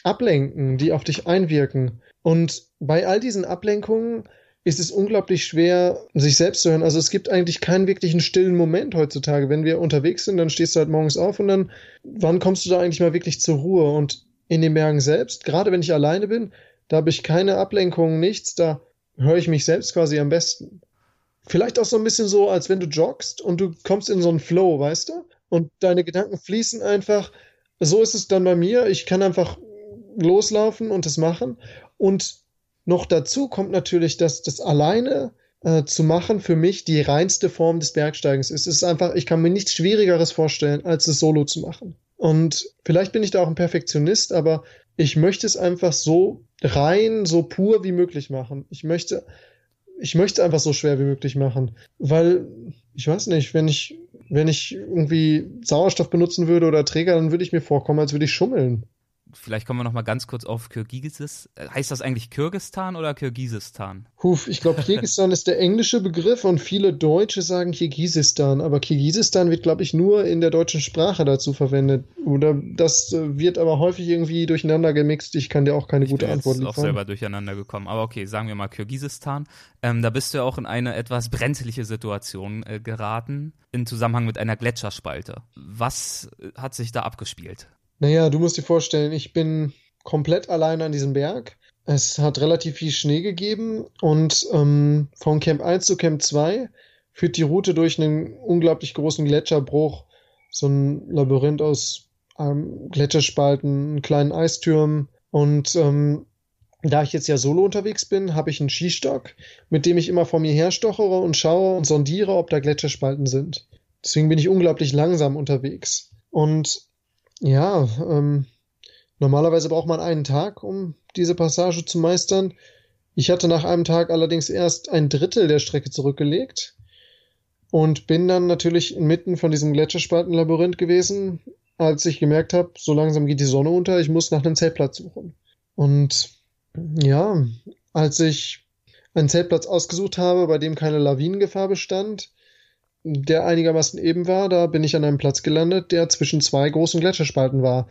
ablenken, die auf dich einwirken. Und bei all diesen Ablenkungen ist es unglaublich schwer, sich selbst zu hören. Also es gibt eigentlich keinen wirklichen stillen Moment heutzutage. Wenn wir unterwegs sind, dann stehst du halt morgens auf und dann, wann kommst du da eigentlich mal wirklich zur Ruhe? Und in den Bergen selbst, gerade wenn ich alleine bin, da habe ich keine Ablenkungen, nichts, da höre ich mich selbst quasi am besten. Vielleicht auch so ein bisschen so, als wenn du joggst und du kommst in so einen Flow, weißt du? Und deine Gedanken fließen einfach. So ist es dann bei mir. Ich kann einfach loslaufen und das machen. Und noch dazu kommt natürlich, dass das alleine zu machen für mich die reinste Form des Bergsteigens ist. Es ist einfach, ich kann mir nichts Schwierigeres vorstellen, als es solo zu machen. Und vielleicht bin ich da auch ein Perfektionist, aber ich möchte es einfach so rein, so pur wie möglich machen. Ich möchte einfach so schwer wie möglich machen, weil, ich weiß nicht, wenn ich irgendwie Sauerstoff benutzen würde oder Träger, dann würde ich mir vorkommen, als würde ich schummeln. Vielleicht kommen wir noch mal ganz kurz auf Kirgisistan. Heißt das eigentlich Kirgistan oder Kirgisistan? Ich glaube, Kirgisistan ist der englische Begriff und viele Deutsche sagen Kirgisistan. Aber Kirgisistan wird, glaube ich, nur in der deutschen Sprache dazu verwendet. Oder das wird aber häufig irgendwie durcheinander gemixt. Ich kann dir auch keine gute Antwort liefern. Ich bin auch selber durcheinander gekommen. Aber okay, sagen wir mal Kirgisistan. Da bist du ja auch in eine etwas brenzliche Situation geraten, im Zusammenhang mit einer Gletscherspalte. Was hat sich da abgespielt? Naja, du musst dir vorstellen, ich bin komplett allein an diesem Berg. Es hat relativ viel Schnee gegeben und von Camp 1 zu Camp 2 führt die Route durch einen unglaublich großen Gletscherbruch, so ein Labyrinth aus Gletscherspalten, kleinen Eistürmen. Und da ich jetzt ja solo unterwegs bin, habe ich einen Skistock, mit dem ich immer vor mir herstochere und schaue und sondiere, ob da Gletscherspalten sind. Deswegen bin ich unglaublich langsam unterwegs. Und ja, normalerweise braucht man einen Tag, um diese Passage zu meistern. Ich hatte nach einem Tag allerdings erst ein Drittel der Strecke zurückgelegt und bin dann natürlich inmitten von diesem Gletscherspaltenlabyrinth gewesen, als ich gemerkt habe, so langsam geht die Sonne unter, ich muss nach einem Zeltplatz suchen. Und ja, als ich einen Zeltplatz ausgesucht habe, bei dem keine Lawinengefahr bestand, der einigermaßen eben war, da bin ich an einem Platz gelandet, der zwischen zwei großen Gletscherspalten war.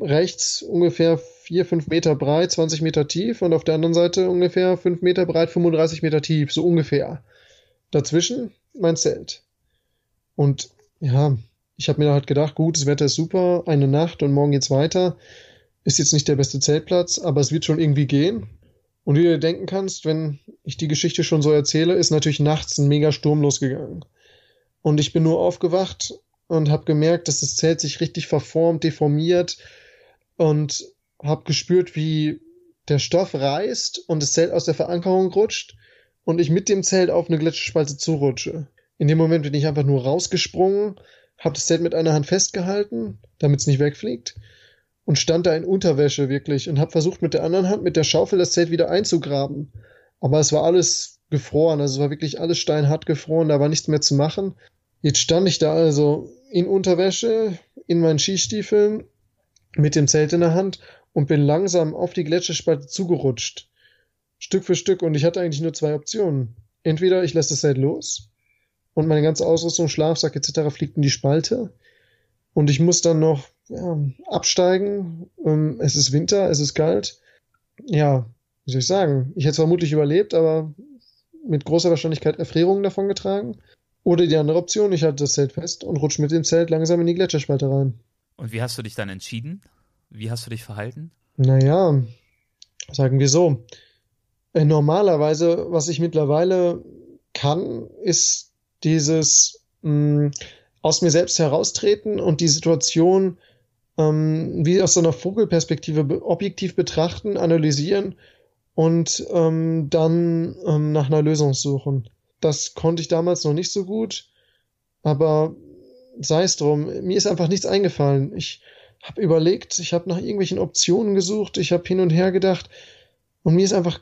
Rechts ungefähr 4-5 Meter breit, 20 Meter tief und auf der anderen Seite ungefähr 5 Meter breit, 35 Meter tief, so ungefähr. Dazwischen mein Zelt. Und ja, ich habe mir halt gedacht, gut, das Wetter ist super, eine Nacht und morgen geht's weiter. Ist jetzt nicht der beste Zeltplatz, aber es wird schon irgendwie gehen. Und wie du dir denken kannst, wenn ich die Geschichte schon so erzähle, ist natürlich nachts ein mega Sturm losgegangen. Und ich bin nur aufgewacht und habe gemerkt, dass das Zelt sich richtig verformt, deformiert und habe gespürt, wie der Stoff reißt und das Zelt aus der Verankerung rutscht und ich mit dem Zelt auf eine Gletscherspalte zurutsche. In dem Moment bin ich einfach nur rausgesprungen, habe das Zelt mit einer Hand festgehalten, damit es nicht wegfliegt und stand da in Unterwäsche wirklich und habe versucht, mit der anderen Hand, mit der Schaufel, das Zelt wieder einzugraben. Aber es war alles gefroren, also es war wirklich alles steinhart gefroren, da war nichts mehr zu machen. Jetzt stand ich da also in Unterwäsche, in meinen Skistiefeln, mit dem Zelt in der Hand und bin langsam auf die Gletscherspalte zugerutscht. Stück für Stück und ich hatte eigentlich nur zwei Optionen. Entweder ich lasse das Zelt los und meine ganze Ausrüstung, Schlafsack etc. fliegt in die Spalte und ich muss dann noch absteigen. Es ist Winter, es ist kalt. Ja, wie soll ich sagen? Ich hätte vermutlich überlebt, aber mit großer Wahrscheinlichkeit Erfrierungen davongetragen. Oder die andere Option, ich halte das Zelt fest und rutsche mit dem Zelt langsam in die Gletscherspalte rein. Und wie hast du dich dann entschieden? Wie hast du dich verhalten? Naja, sagen wir so. Normalerweise, was ich mittlerweile kann, ist dieses aus mir selbst heraustreten und die Situation wie aus so einer Vogelperspektive objektiv betrachten, analysieren und dann nach einer Lösung suchen. Das konnte ich damals noch nicht so gut, aber sei es drum, mir ist einfach nichts eingefallen. Ich habe überlegt, ich habe nach irgendwelchen Optionen gesucht, ich habe hin und her gedacht und mir ist einfach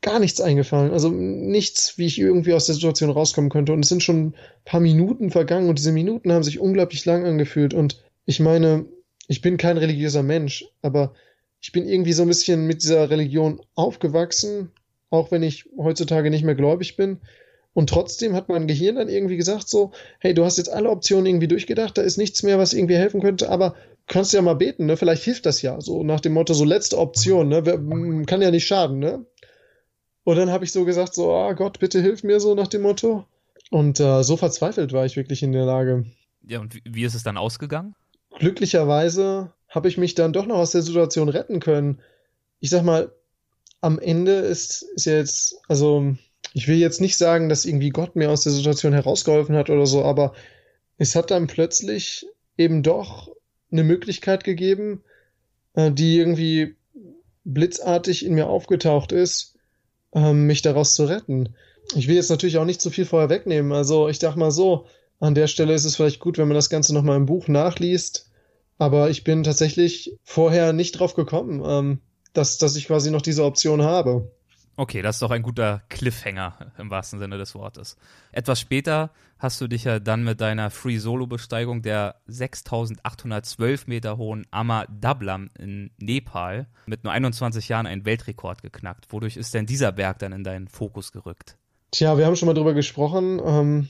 gar nichts eingefallen. Also nichts, wie ich irgendwie aus der Situation rauskommen könnte. Und es sind schon ein paar Minuten vergangen und diese Minuten haben sich unglaublich lang angefühlt. Und ich meine, ich bin kein religiöser Mensch, aber ich bin irgendwie so ein bisschen mit dieser Religion aufgewachsen, auch wenn ich heutzutage nicht mehr gläubig bin. Und trotzdem hat mein Gehirn dann irgendwie gesagt so, hey, du hast jetzt alle Optionen irgendwie durchgedacht, da ist nichts mehr, was irgendwie helfen könnte, aber kannst ja mal beten, ne? Vielleicht hilft das ja. So nach dem Motto, so letzte Option, ne? Kann ja nicht schaden, ne? Und dann habe ich so gesagt so, ah, Gott, bitte hilf mir, so nach dem Motto. Und so verzweifelt war ich wirklich in der Lage. Ja, und wie ist es dann ausgegangen? Glücklicherweise habe ich mich dann doch noch aus der Situation retten können. Ich sag mal, am Ende ist ja jetzt, also ich will jetzt nicht sagen, dass irgendwie Gott mir aus der Situation herausgeholfen hat oder so, aber es hat dann plötzlich eben doch eine Möglichkeit gegeben, die irgendwie blitzartig in mir aufgetaucht ist, mich daraus zu retten. Ich will jetzt natürlich auch nicht zu viel vorher wegnehmen. Also ich dachte mal so, an der Stelle ist es vielleicht gut, wenn man das Ganze nochmal im Buch nachliest, aber ich bin tatsächlich vorher nicht drauf gekommen, dass ich quasi noch diese Option habe. Okay, das ist doch ein guter Cliffhanger im wahrsten Sinne des Wortes. Etwas später hast du dich ja dann mit deiner Free-Solo-Besteigung der 6.812 Meter hohen Ama Dablam in Nepal mit nur 21 Jahren einen Weltrekord geknackt. Wodurch ist denn dieser Berg dann in deinen Fokus gerückt? Tja, wir haben schon mal drüber gesprochen.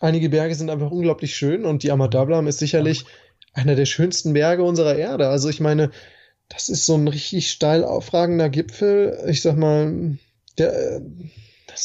Einige Berge sind einfach unglaublich schön und die Ama Dablam ist sicherlich einer der schönsten Berge unserer Erde. Also ich meine, das ist so ein richtig steil aufragender Gipfel. Ich sag mal, das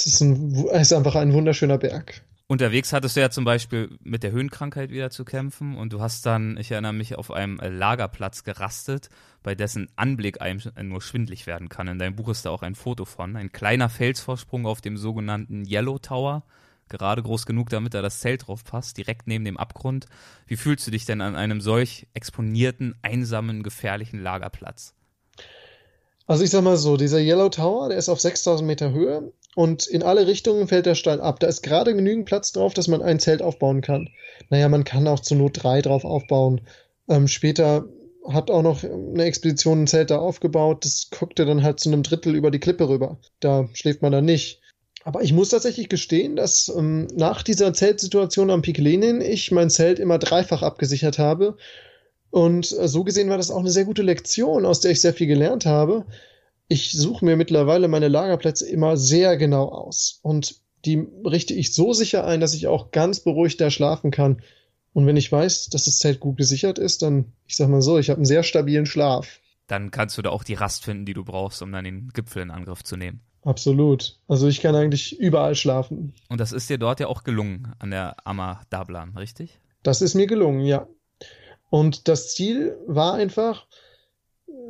ist einfach ein wunderschöner Berg. Unterwegs hattest du ja zum Beispiel mit der Höhenkrankheit wieder zu kämpfen und du hast dann, ich erinnere mich, auf einem Lagerplatz gerastet, bei dessen Anblick einem nur schwindelig werden kann. In deinem Buch ist da auch ein Foto von. Ein kleiner Felsvorsprung auf dem sogenannten Yellow Tower, gerade groß genug, damit da das Zelt drauf passt, direkt neben dem Abgrund. Wie fühlst du dich denn an einem solch exponierten, einsamen, gefährlichen Lagerplatz? Also ich sag mal so, dieser Yellow Tower, der ist auf 6000 Meter Höhe. Und in alle Richtungen fällt der Stein ab. Da ist gerade genügend Platz drauf, dass man ein Zelt aufbauen kann. Naja, man kann auch zur Not 3 drauf aufbauen. Später hat auch noch eine Expedition ein Zelt da aufgebaut. Das guckte dann halt zu einem Drittel über die Klippe rüber. Da schläft man dann nicht. Aber ich muss tatsächlich gestehen, dass nach dieser Zeltsituation am Pik Lenin ich mein Zelt immer 3-fach abgesichert habe. Und so gesehen war das auch eine sehr gute Lektion, aus der ich sehr viel gelernt habe. Ich suche mir mittlerweile meine Lagerplätze immer sehr genau aus und die richte ich so sicher ein, dass ich auch ganz beruhigt da schlafen kann. Und wenn ich weiß, dass das Zelt gut gesichert ist, dann, ich sag mal so, ich habe einen sehr stabilen Schlaf. Dann kannst du da auch die Rast finden, die du brauchst, um dann den Gipfel in Angriff zu nehmen. Absolut. Also ich kann eigentlich überall schlafen. Und das ist dir dort ja auch gelungen, an der Ama Dablam, richtig? Das ist mir gelungen, ja. Und das Ziel war einfach,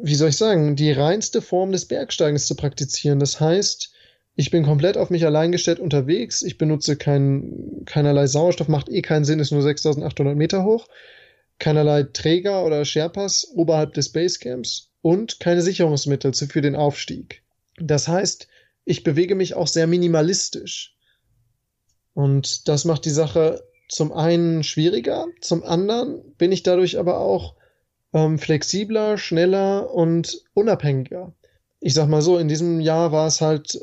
wie soll ich sagen, die reinste Form des Bergsteigens zu praktizieren. Das heißt, ich bin komplett auf mich allein gestellt unterwegs. Ich benutze keinerlei Sauerstoff, macht eh keinen Sinn, ist nur 6800 Meter hoch. Keinerlei Träger oder Sherpas oberhalb des Basecamps und keine Sicherungsmittel für den Aufstieg. Das heißt, ich bewege mich auch sehr minimalistisch. Und das macht die Sache zum einen schwieriger, zum anderen bin ich dadurch aber auch flexibler, schneller und unabhängiger. Ich sag mal so, in diesem Jahr war es halt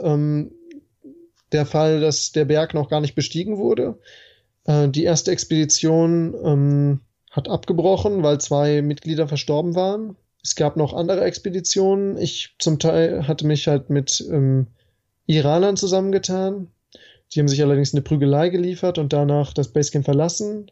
der Fall, dass der Berg noch gar nicht bestiegen wurde. Die erste Expedition hat abgebrochen, weil 2 Mitglieder verstorben waren. Es gab noch andere Expeditionen. Ich zum Teil hatte mich halt mit Iranern zusammengetan. Die haben sich allerdings eine Prügelei geliefert und danach das Basecamp verlassen.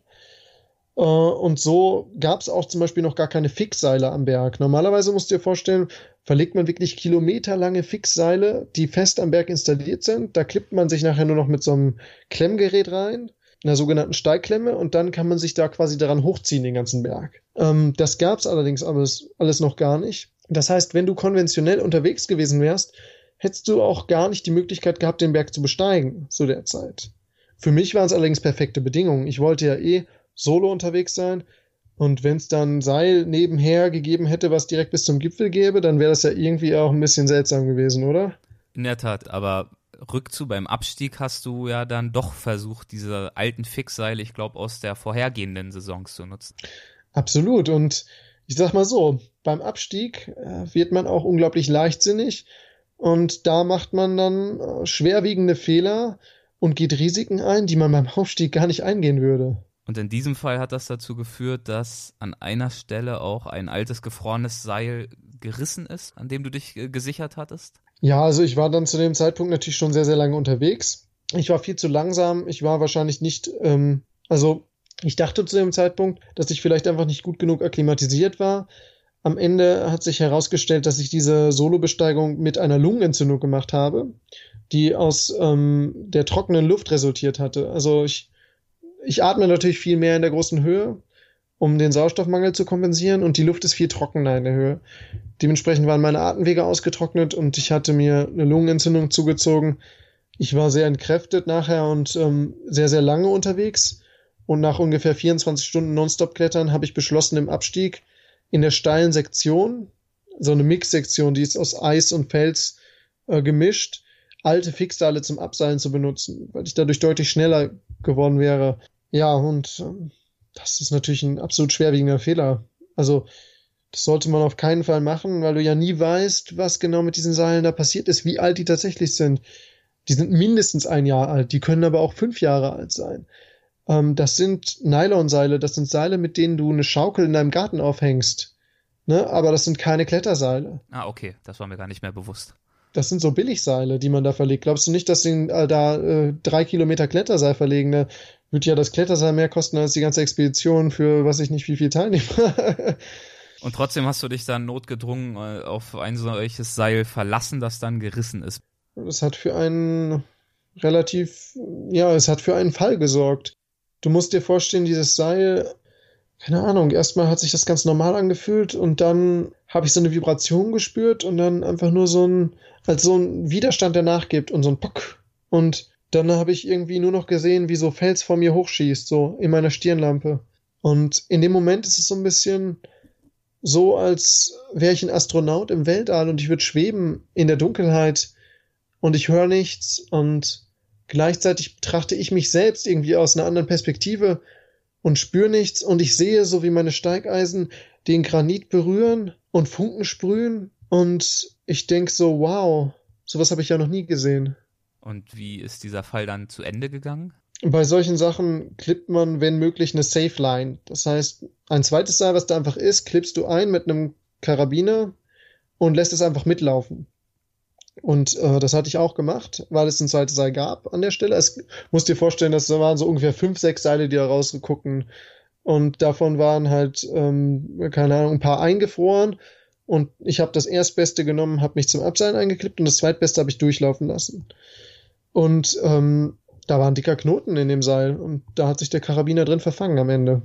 Und so gab es auch zum Beispiel noch gar keine Fixseile am Berg. Normalerweise musst du dir vorstellen, verlegt man wirklich kilometerlange Fixseile, die fest am Berg installiert sind. Da klippt man sich nachher nur noch mit so einem Klemmgerät rein, einer sogenannten Steigklemme, und dann kann man sich da quasi daran hochziehen, den ganzen Berg. Das gab es allerdings alles noch gar nicht. Das heißt, wenn du konventionell unterwegs gewesen wärst, hättest du auch gar nicht die Möglichkeit gehabt, den Berg zu besteigen zu der Zeit. Für mich waren es allerdings perfekte Bedingungen. Ich wollte ja eh solo unterwegs sein. Und wenn es dann ein Seil nebenher gegeben hätte, was direkt bis zum Gipfel gäbe, dann wäre das ja irgendwie auch ein bisschen seltsam gewesen, oder? In der Tat, aber beim Abstieg hast du ja dann doch versucht, diese alten Fixseile, ich glaube, aus der vorhergehenden Saison zu nutzen. Absolut. Und ich sag mal so, beim Abstieg wird man auch unglaublich leichtsinnig und da macht man dann schwerwiegende Fehler und geht Risiken ein, die man beim Aufstieg gar nicht eingehen würde. Und in diesem Fall hat das dazu geführt, dass an einer Stelle auch ein altes, gefrorenes Seil gerissen ist, an dem du dich gesichert hattest? Ja, also ich war dann zu dem Zeitpunkt natürlich schon sehr, sehr lange unterwegs. Ich war viel zu langsam. Ich war wahrscheinlich nicht, ich dachte zu dem Zeitpunkt, dass ich vielleicht einfach nicht gut genug akklimatisiert war. Am Ende hat sich herausgestellt, dass ich diese Solo-Besteigung mit einer Lungenentzündung gemacht habe, die aus der trockenen Luft resultiert hatte. Also Ich atme natürlich viel mehr in der großen Höhe, um den Sauerstoffmangel zu kompensieren, und die Luft ist viel trockener in der Höhe. Dementsprechend waren meine Atemwege ausgetrocknet und ich hatte mir eine Lungenentzündung zugezogen. Ich war sehr entkräftet nachher und sehr, sehr lange unterwegs. Und nach ungefähr 24 Stunden Nonstop-Klettern habe ich beschlossen, im Abstieg in der steilen Sektion, so eine Mix-Sektion, die ist aus Eis und Fels gemischt, alte Fixseile zum Abseilen zu benutzen, weil ich dadurch deutlich schneller geworden wäre. Ja, und das ist natürlich ein absolut schwerwiegender Fehler. Also das sollte man auf keinen Fall machen, weil du ja nie weißt, was genau mit diesen Seilen da passiert ist, wie alt die tatsächlich sind. Die sind mindestens ein Jahr alt, die können aber auch 5 Jahre alt sein. Das sind Nylonseile, das sind Seile, mit denen du eine Schaukel in deinem Garten aufhängst. Ne? Aber das sind keine Kletterseile. Ah, okay, das war mir gar nicht mehr bewusst. Das sind so Billigseile, die man da verlegt. Glaubst du nicht, dass sie da 3 Kilometer Kletterseil verlegen? Da wird ja das Kletterseil mehr kosten als die ganze Expedition für, was ich nicht wie viel Teilnehmer. Und trotzdem hast du dich dann notgedrungen auf ein solches Seil verlassen, das dann gerissen ist. Das hat für einen relativ, ja, es hat für einen Fall gesorgt. Du musst dir vorstellen, dieses Seil, keine Ahnung, erstmal hat sich das ganz normal angefühlt und dann habe ich so eine Vibration gespürt und dann einfach nur so ein Widerstand, der nachgibt und so ein Pock. Und dann habe ich irgendwie nur noch gesehen, wie so Fels vor mir hochschießt, so in meiner Stirnlampe. Und in dem Moment ist es so ein bisschen so, als wäre ich ein Astronaut im Weltall und ich würde schweben in der Dunkelheit und ich höre nichts und gleichzeitig betrachte ich mich selbst irgendwie aus einer anderen Perspektive und spüre nichts und ich sehe so, wie meine Steigeisen den Granit berühren und Funken sprühen und ich denke so, wow, sowas habe ich ja noch nie gesehen. Und wie ist dieser Fall dann zu Ende gegangen? Bei solchen Sachen klippt man, wenn möglich, eine Safe-Line. Das heißt, ein zweites Seil, was da einfach ist, klippst du ein mit einem Karabiner und lässt es einfach mitlaufen. Und das hatte ich auch gemacht, weil es ein zweites Seil gab an der Stelle. Es musst dir vorstellen, das waren so ungefähr 5, 6 Seile, die da rausgucken. Und davon waren halt, keine Ahnung, ein paar eingefroren. Und ich habe das Erstbeste genommen, habe mich zum Abseilen eingeklippt und das Zweitbeste habe ich durchlaufen lassen. Und da war ein dicker Knoten in dem Seil und da hat sich der Karabiner drin verfangen am Ende.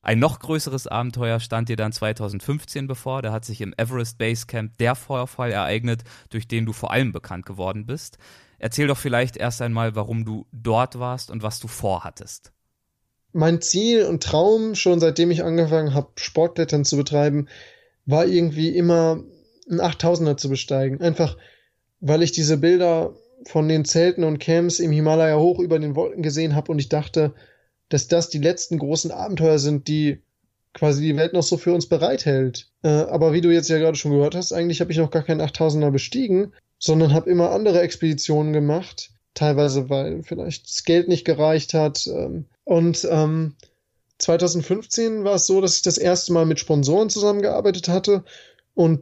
Ein noch größeres Abenteuer stand dir dann 2015 bevor. Da hat sich im Everest Basecamp der Vorfall ereignet, durch den du vor allem bekannt geworden bist. Erzähl doch vielleicht erst einmal, warum du dort warst und was du vorhattest. Mein Ziel und Traum, schon seitdem ich angefangen habe, Sportklettern zu betreiben, war irgendwie immer einen 8000er zu besteigen. Einfach, weil ich diese Bilder von den Zelten und Camps im Himalaya hoch über den Wolken gesehen habe und ich dachte, dass das die letzten großen Abenteuer sind, die quasi die Welt noch so für uns bereithält. Aber wie du jetzt ja gerade schon gehört hast, eigentlich habe ich noch gar keinen 8000er bestiegen, sondern habe immer andere Expeditionen gemacht, teilweise weil vielleicht das Geld nicht gereicht hat. 2015 war es so, dass ich das erste Mal mit Sponsoren zusammengearbeitet hatte und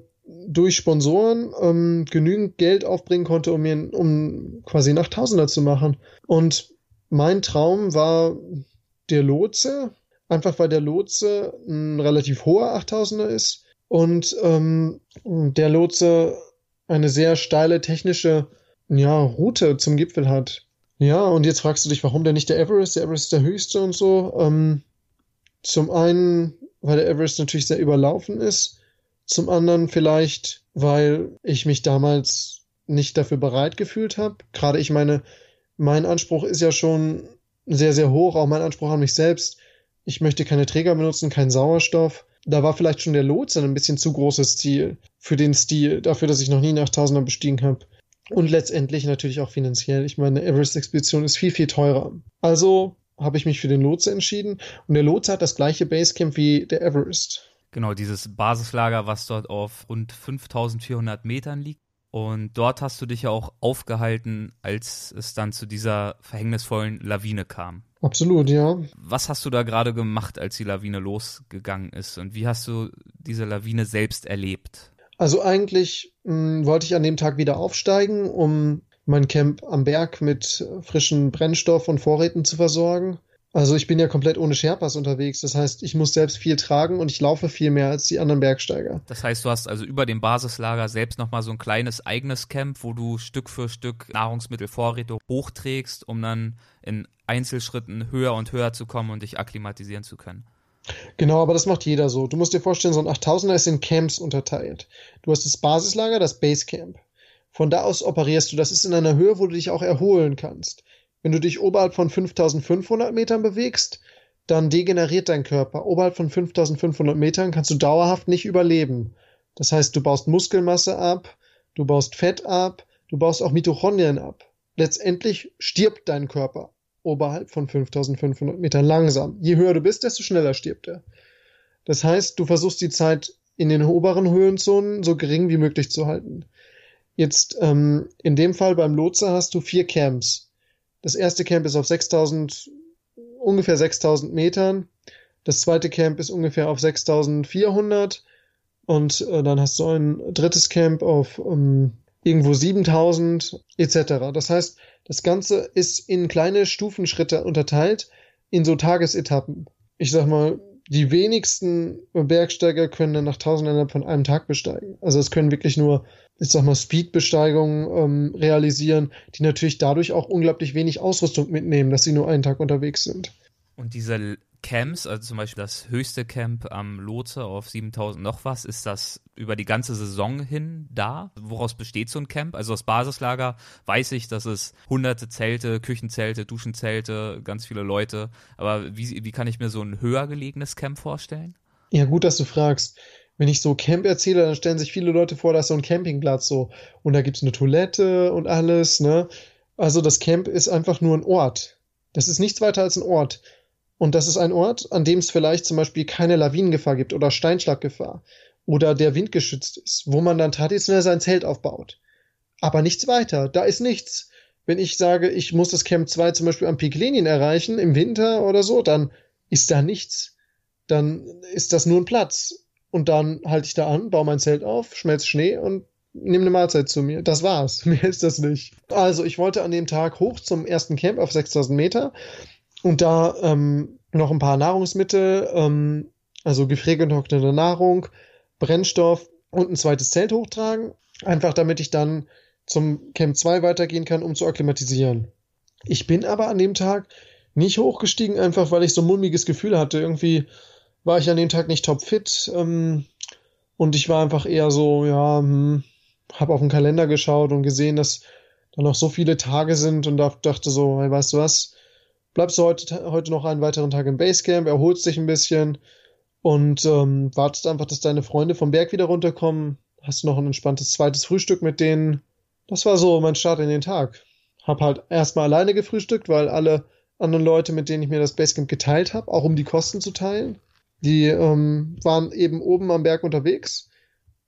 durch Sponsoren genügend Geld aufbringen konnte, um quasi einen 8000er zu machen. Und mein Traum war der Lhotse, einfach weil der Lhotse ein relativ hoher 8000er ist und der Lhotse eine sehr steile technische Route zum Gipfel hat. Ja, und jetzt fragst du dich, warum denn nicht der Everest? Der Everest ist der höchste und so. Zum einen, weil der Everest natürlich sehr überlaufen ist. Zum anderen vielleicht, weil ich mich damals nicht dafür bereit gefühlt habe. Gerade ich meine, mein Anspruch ist ja schon sehr, sehr hoch, auch mein Anspruch an mich selbst. Ich möchte keine Träger benutzen, keinen Sauerstoff. Da war vielleicht schon der Lhotse ein bisschen zu großes Ziel für den Stil, dafür, dass ich noch nie einen 8000er bestiegen habe. Und letztendlich natürlich auch finanziell. Ich meine, eine Everest-Expedition ist viel, viel teurer. Also habe ich mich für den Lhotse entschieden. Und der Lhotse hat das gleiche Basecamp wie der Everest. Genau, dieses Basislager, was dort auf rund 5400 Metern liegt. Und dort hast du dich ja auch aufgehalten, als es dann zu dieser verhängnisvollen Lawine kam. Absolut, ja. Was hast du da gerade gemacht, als die Lawine losgegangen ist? Und wie hast du diese Lawine selbst erlebt? Also eigentlich wollte ich an dem Tag wieder aufsteigen, um mein Camp am Berg mit frischem Brennstoff und Vorräten zu versorgen. Also ich bin ja komplett ohne Sherpas unterwegs, das heißt, ich muss selbst viel tragen und ich laufe viel mehr als die anderen Bergsteiger. Das heißt, du hast also über dem Basislager selbst nochmal so ein kleines eigenes Camp, wo du Stück für Stück Nahrungsmittel, Vorräte hochträgst, um dann in Einzelschritten höher und höher zu kommen und dich akklimatisieren zu können. Genau, aber das macht jeder so. Du musst dir vorstellen, so ein 8000er ist in Camps unterteilt. Du hast das Basislager, das Basecamp. Von da aus operierst du, das ist in einer Höhe, wo du dich auch erholen kannst. Wenn du dich oberhalb von 5500 Metern bewegst, dann degeneriert dein Körper. Oberhalb von 5500 Metern kannst du dauerhaft nicht überleben. Das heißt, du baust Muskelmasse ab, du baust Fett ab, du baust auch Mitochondrien ab. Letztendlich stirbt dein Körper oberhalb von 5500 Metern langsam. Je höher du bist, desto schneller stirbt er. Das heißt, du versuchst die Zeit in den oberen Höhenzonen so gering wie möglich zu halten. Jetzt in dem Fall beim Lhotse hast du 4 Camps. Das erste Camp ist auf ungefähr 6000 Metern. Das zweite Camp ist ungefähr auf 6400. Und dann hast du ein drittes Camp auf irgendwo 7000 etc. Das heißt, das Ganze ist in kleine Stufenschritte unterteilt, in so Tagesetappen. Ich sag mal, die wenigsten Bergsteiger können dann nach 1000 innerhalb von einem Tag besteigen. Also es können wirklich nur ich sag mal, Speed-Besteigungen realisieren, die natürlich dadurch auch unglaublich wenig Ausrüstung mitnehmen, dass sie nur einen Tag unterwegs sind. Und diese Camps, also zum Beispiel das höchste Camp am Lhotse auf 7000 noch was, ist das über die ganze Saison hin da? Woraus besteht so ein Camp? Also das Basislager weiß ich, dass es hunderte Zelte, Küchenzelte, Duschenzelte, ganz viele Leute. Aber wie kann ich mir so ein höher gelegenes Camp vorstellen? Ja, gut, dass du fragst. Wenn ich so Camp erzähle, dann stellen sich viele Leute vor, dass so ein Campingplatz so. Und da gibt es eine Toilette und alles, ne? Also das Camp ist einfach nur ein Ort. Das ist nichts weiter als ein Ort. Und das ist ein Ort, an dem es vielleicht zum Beispiel keine Lawinengefahr gibt oder Steinschlaggefahr oder der Wind geschützt ist, wo man dann traditionell sein Zelt aufbaut. Aber nichts weiter, da ist nichts. Wenn ich sage, ich muss das Camp 2 zum Beispiel am Pik Lenin erreichen, im Winter oder so, dann ist da nichts. Dann ist das nur ein Platz. Und dann halte ich da an, baue mein Zelt auf, schmelze Schnee und nehme eine Mahlzeit zu mir. Das war's, mehr ist das nicht. Also ich wollte an dem Tag hoch zum ersten Camp auf 6000 Meter. Und da noch ein paar Nahrungsmittel, also gefriergetrocknete Nahrung, Brennstoff und ein zweites Zelt hochtragen. Einfach damit ich dann zum Camp 2 weitergehen kann, um zu akklimatisieren. Ich bin aber an dem Tag nicht hochgestiegen, einfach weil ich so ein mulmiges Gefühl hatte. Irgendwie war ich an dem Tag nicht topfit. Und ich war einfach eher so, ja, habe auf den Kalender geschaut und gesehen, dass da noch so viele Tage sind. Und da dachte so, hey, weißt du was? Bleibst du heute noch einen weiteren Tag im Basecamp, erholst dich ein bisschen und wartest einfach, dass deine Freunde vom Berg wieder runterkommen. Hast noch ein entspanntes zweites Frühstück mit denen. Das war so mein Start in den Tag. Hab halt erstmal alleine gefrühstückt, weil alle anderen Leute, mit denen ich mir das Basecamp geteilt habe, auch um die Kosten zu teilen, die waren eben oben am Berg unterwegs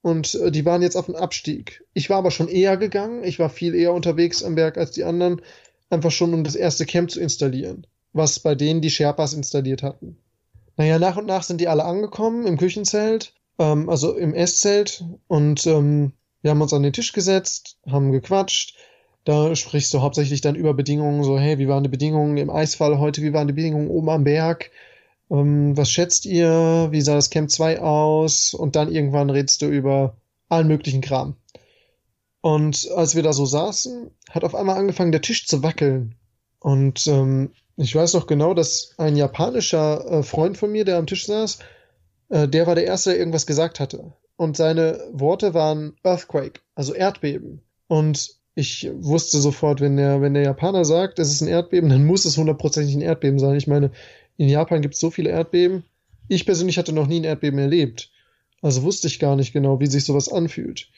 und die waren jetzt auf dem Abstieg. Ich war aber schon eher gegangen. Ich war viel eher unterwegs am Berg als die anderen. Einfach schon, um das erste Camp zu installieren, was bei denen die Sherpas installiert hatten. Naja, nach und nach sind die alle angekommen im Küchenzelt, also im Esszelt und wir haben uns an den Tisch gesetzt, haben gequatscht. Da sprichst du hauptsächlich dann über Bedingungen, so hey, wie waren die Bedingungen im Eisfall heute, wie waren die Bedingungen oben am Berg, was schätzt ihr, wie sah das Camp 2 aus und dann irgendwann redest du über allen möglichen Kram. Und als wir da so saßen, hat auf einmal angefangen, der Tisch zu wackeln. Und ich weiß noch genau, dass ein japanischer Freund von mir, der am Tisch saß, der war der Erste, der irgendwas gesagt hatte. Und seine Worte waren Earthquake, also Erdbeben. Und ich wusste sofort, wenn der Japaner sagt, es ist ein Erdbeben, dann muss es hundertprozentig ein Erdbeben sein. Ich meine, in Japan gibt es so viele Erdbeben. Ich persönlich hatte noch nie ein Erdbeben erlebt. Also wusste ich gar nicht genau, wie sich sowas anfühlt.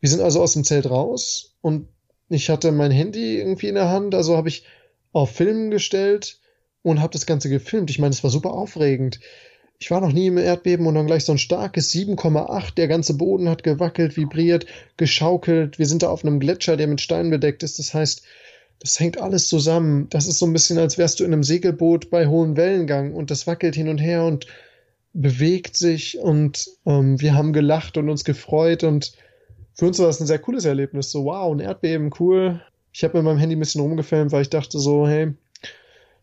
Wir sind also aus dem Zelt raus und ich hatte mein Handy irgendwie in der Hand, also habe ich auf Filmen gestellt und habe das Ganze gefilmt. Ich meine, es war super aufregend. Ich war noch nie im Erdbeben und dann gleich so ein starkes 7,8. Der ganze Boden hat gewackelt, vibriert, geschaukelt. Wir sind da auf einem Gletscher, der mit Steinen bedeckt ist. Das heißt, das hängt alles zusammen. Das ist so ein bisschen, als wärst du in einem Segelboot bei hohem Wellengang und das wackelt hin und her und bewegt sich und wir haben gelacht und uns gefreut und für uns war das ein sehr cooles Erlebnis. So, wow, ein Erdbeben, cool. Ich habe mit meinem Handy ein bisschen rumgefilmt, weil ich dachte so, hey,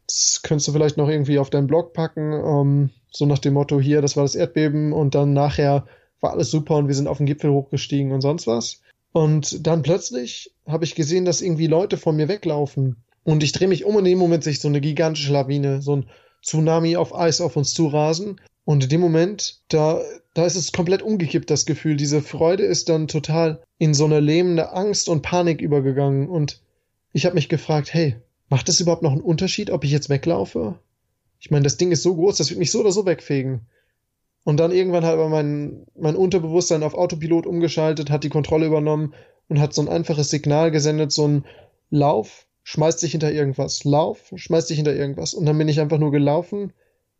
das könntest du vielleicht noch irgendwie auf deinen Blog packen. So nach dem Motto, hier, das war das Erdbeben. Und dann nachher war alles super und wir sind auf den Gipfel hochgestiegen und sonst was. Und dann plötzlich habe ich gesehen, dass irgendwie Leute von mir weglaufen. Und ich drehe mich um und in dem Moment sehe ich so eine gigantische Lawine, so ein Tsunami auf Eis auf uns zu rasen. Und in dem Moment, da ist es komplett umgekippt, das Gefühl. Diese Freude ist dann total in so eine lähmende Angst und Panik übergegangen. Und ich habe mich gefragt, hey, macht das überhaupt noch einen Unterschied, ob ich jetzt weglaufe? Ich meine, das Ding ist so groß, das wird mich so oder so wegfegen. Und dann irgendwann hat aber mein Unterbewusstsein auf Autopilot umgeschaltet, hat die Kontrolle übernommen und hat so ein einfaches Signal gesendet, so ein Lauf, schmeiß dich hinter irgendwas. Lauf, schmeiß dich hinter irgendwas. Und dann bin ich einfach nur gelaufen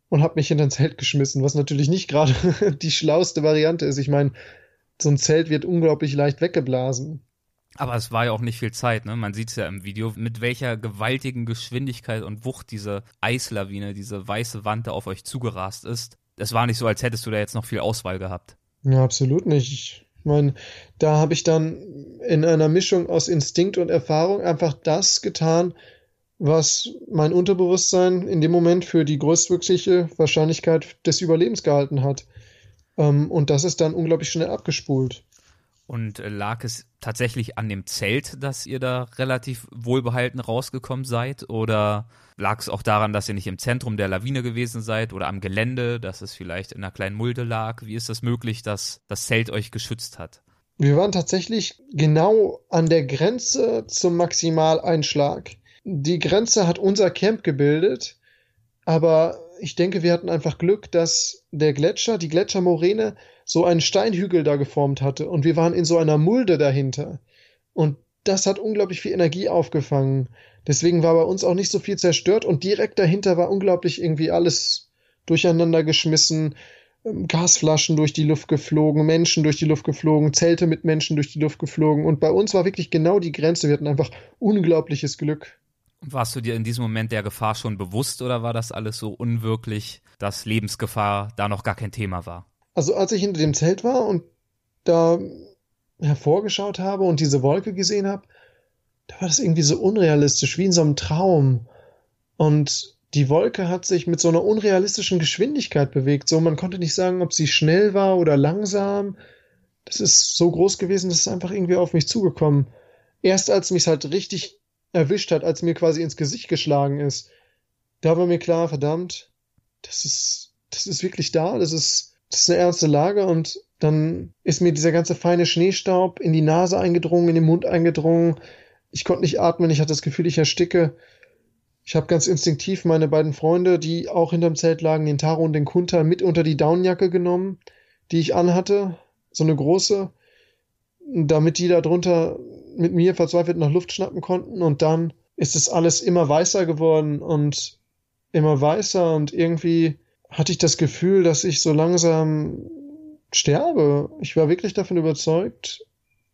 und habe mich hinter ein Zelt geschmissen, was natürlich nicht gerade die schlauste Variante ist. Ich meine, so ein Zelt wird unglaublich leicht weggeblasen. Aber es war ja auch nicht viel Zeit, ne? Man sieht es ja im Video, mit welcher gewaltigen Geschwindigkeit und Wucht diese Eislawine, diese weiße Wand da auf euch zugerast ist. Das war nicht so, als hättest du da jetzt noch viel Auswahl gehabt. Ja, absolut nicht. Ich meine, da habe ich dann in einer Mischung aus Instinkt und Erfahrung einfach das getan, was mein Unterbewusstsein in dem Moment für die größtmögliche Wahrscheinlichkeit des Überlebens gehalten hat. Und das ist dann unglaublich schnell abgespult. Und lag es tatsächlich an dem Zelt, dass ihr da relativ wohlbehalten rausgekommen seid? Oder lag es auch daran, dass ihr nicht im Zentrum der Lawine gewesen seid oder am Gelände, dass es vielleicht in einer kleinen Mulde lag? Wie ist das möglich, dass das Zelt euch geschützt hat? Wir waren tatsächlich genau an der Grenze zum Maximaleinschlag. Die Grenze hat unser Camp gebildet, aber ich denke, wir hatten einfach Glück, dass der Gletscher, die Gletschermoräne, so einen Steinhügel da geformt hatte und wir waren in so einer Mulde dahinter. Und das hat unglaublich viel Energie aufgefangen. Deswegen war bei uns auch nicht so viel zerstört und direkt dahinter war unglaublich irgendwie alles durcheinander geschmissen, Gasflaschen durch die Luft geflogen, Menschen durch die Luft geflogen, Zelte mit Menschen durch die Luft geflogen und bei uns war wirklich genau die Grenze. Wir hatten einfach unglaubliches Glück. Warst du dir in diesem Moment der Gefahr schon bewusst oder war das alles so unwirklich, dass Lebensgefahr da noch gar kein Thema war? Also als ich hinter dem Zelt war und da hervorgeschaut habe und diese Wolke gesehen habe, da war das irgendwie so unrealistisch, wie in so einem Traum. Und die Wolke hat sich mit so einer unrealistischen Geschwindigkeit bewegt. So, man konnte nicht sagen, ob sie schnell war oder langsam. Das ist so groß gewesen, das ist einfach irgendwie auf mich zugekommen. Erst als mich es halt richtig erwischt hat, als mir quasi ins Gesicht geschlagen ist, da war mir klar, verdammt, das ist wirklich da, das ist eine ernste Lage und dann ist mir dieser ganze feine Schneestaub in die Nase eingedrungen, in den Mund eingedrungen. Ich konnte nicht atmen, ich hatte das Gefühl, ich ersticke. Ich habe ganz instinktiv meine beiden Freunde, die auch hinterm Zelt lagen, den Taro und den Kunter, mit unter die Daunenjacke genommen, die ich anhatte, so eine große, damit die da drunter mit mir verzweifelt nach Luft schnappen konnten und dann ist es alles immer weißer geworden und immer weißer und irgendwie hatte ich das Gefühl, dass ich so langsam sterbe. Ich war wirklich davon überzeugt,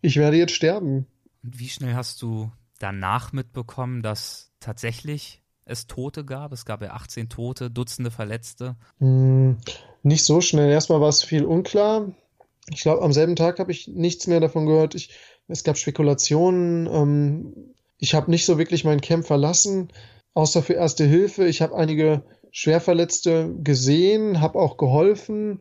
ich werde jetzt sterben. Und wie schnell hast du danach mitbekommen, dass tatsächlich es Tote gab? Es gab ja 18 Tote, Dutzende Verletzte. Nicht so schnell. Erstmal war es viel unklar. Ich glaube, am selben Tag habe ich nichts mehr davon gehört. Es gab Spekulationen. Ich habe nicht so wirklich mein Camp verlassen, außer für Erste Hilfe. Ich habe einige Schwerverletzte gesehen, habe auch geholfen.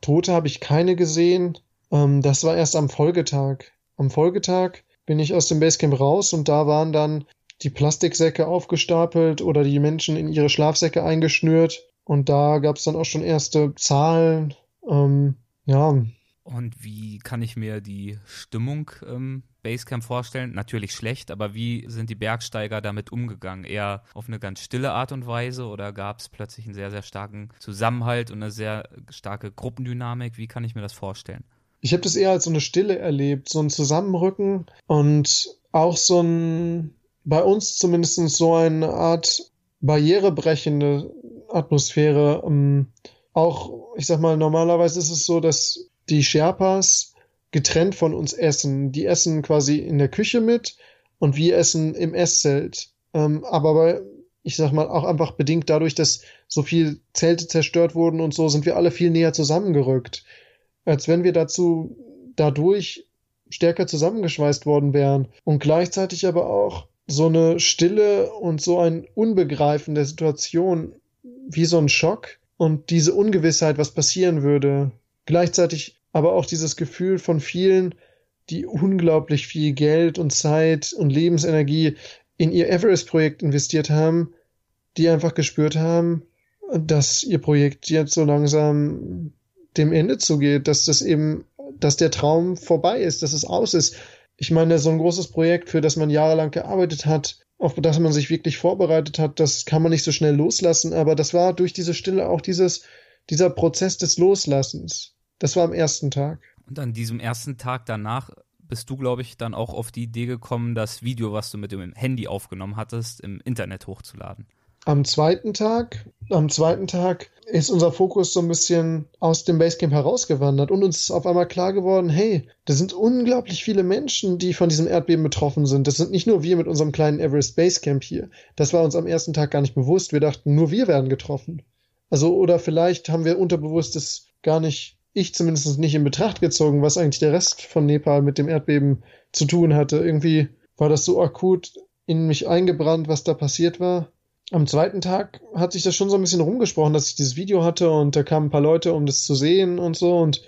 Tote habe ich keine gesehen. Das war erst am Folgetag. Am Folgetag bin ich aus dem Basecamp raus und da waren dann die Plastiksäcke aufgestapelt oder die Menschen in ihre Schlafsäcke eingeschnürt. Und da gab es dann auch schon erste Zahlen. Und wie kann ich mir die Stimmung im Basecamp vorstellen? Natürlich schlecht, aber wie sind die Bergsteiger damit umgegangen? Eher auf eine ganz stille Art und Weise oder gab es plötzlich einen sehr, sehr starken Zusammenhalt und eine sehr starke Gruppendynamik? Wie kann ich mir das vorstellen? Ich habe das eher als so eine Stille erlebt, so ein Zusammenrücken und auch so ein, bei uns zumindest so eine Art barrierebrechende Atmosphäre. Auch, ich sag mal, normalerweise ist es so, dass die Sherpas getrennt von uns essen. Die essen quasi in der Küche mit und wir essen im Esszelt. Aber ich sag mal, auch einfach bedingt dadurch, dass so viel Zelte zerstört wurden und so, sind wir alle viel näher zusammengerückt. Als wenn wir dadurch stärker zusammengeschweißt worden wären. Und gleichzeitig aber auch so eine Stille und so ein Unbegreifen der Situation, wie so ein Schock und diese Ungewissheit, was passieren würde. Gleichzeitig aber auch dieses Gefühl von vielen, die unglaublich viel Geld und Zeit und Lebensenergie in ihr Everest-Projekt investiert haben, die einfach gespürt haben, dass ihr Projekt jetzt so langsam dem Ende zugeht, dass der Traum vorbei ist, dass es aus ist. Ich meine, so ein großes Projekt, für das man jahrelang gearbeitet hat, auf das man sich wirklich vorbereitet hat, das kann man nicht so schnell loslassen, aber das war durch diese Stille auch dieser Prozess des Loslassens. Das war am ersten Tag. Und an diesem ersten Tag danach bist du, glaube ich, dann auch auf die Idee gekommen, das Video, was du mit dem Handy aufgenommen hattest, im Internet hochzuladen. Am zweiten Tag ist unser Fokus so ein bisschen aus dem Basecamp herausgewandert und uns ist auf einmal klar geworden, hey, da sind unglaublich viele Menschen, die von diesem Erdbeben betroffen sind. Das sind nicht nur wir mit unserem kleinen Everest Basecamp hier. Das war uns am ersten Tag gar nicht bewusst. Wir dachten, nur wir werden getroffen. Also, oder vielleicht haben wir Unterbewusstes gar nicht, ich zumindest nicht in Betracht gezogen, was eigentlich der Rest von Nepal mit dem Erdbeben zu tun hatte. Irgendwie war das so akut in mich eingebrannt, was da passiert war. Am zweiten Tag hat sich das schon so ein bisschen rumgesprochen, dass ich dieses Video hatte und da kamen ein paar Leute, um das zu sehen und so und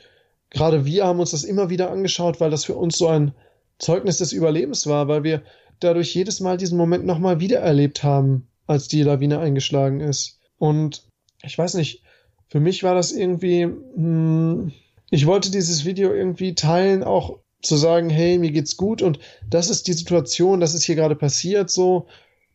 gerade wir haben uns das immer wieder angeschaut, weil das für uns so ein Zeugnis des Überlebens war, weil wir dadurch jedes Mal diesen Moment nochmal wieder erlebt haben, als die Lawine eingeschlagen ist. Und ich weiß nicht, für mich war das irgendwie, ich wollte dieses Video irgendwie teilen, auch zu sagen, hey, mir geht's gut und das ist die Situation, das ist hier gerade passiert, so,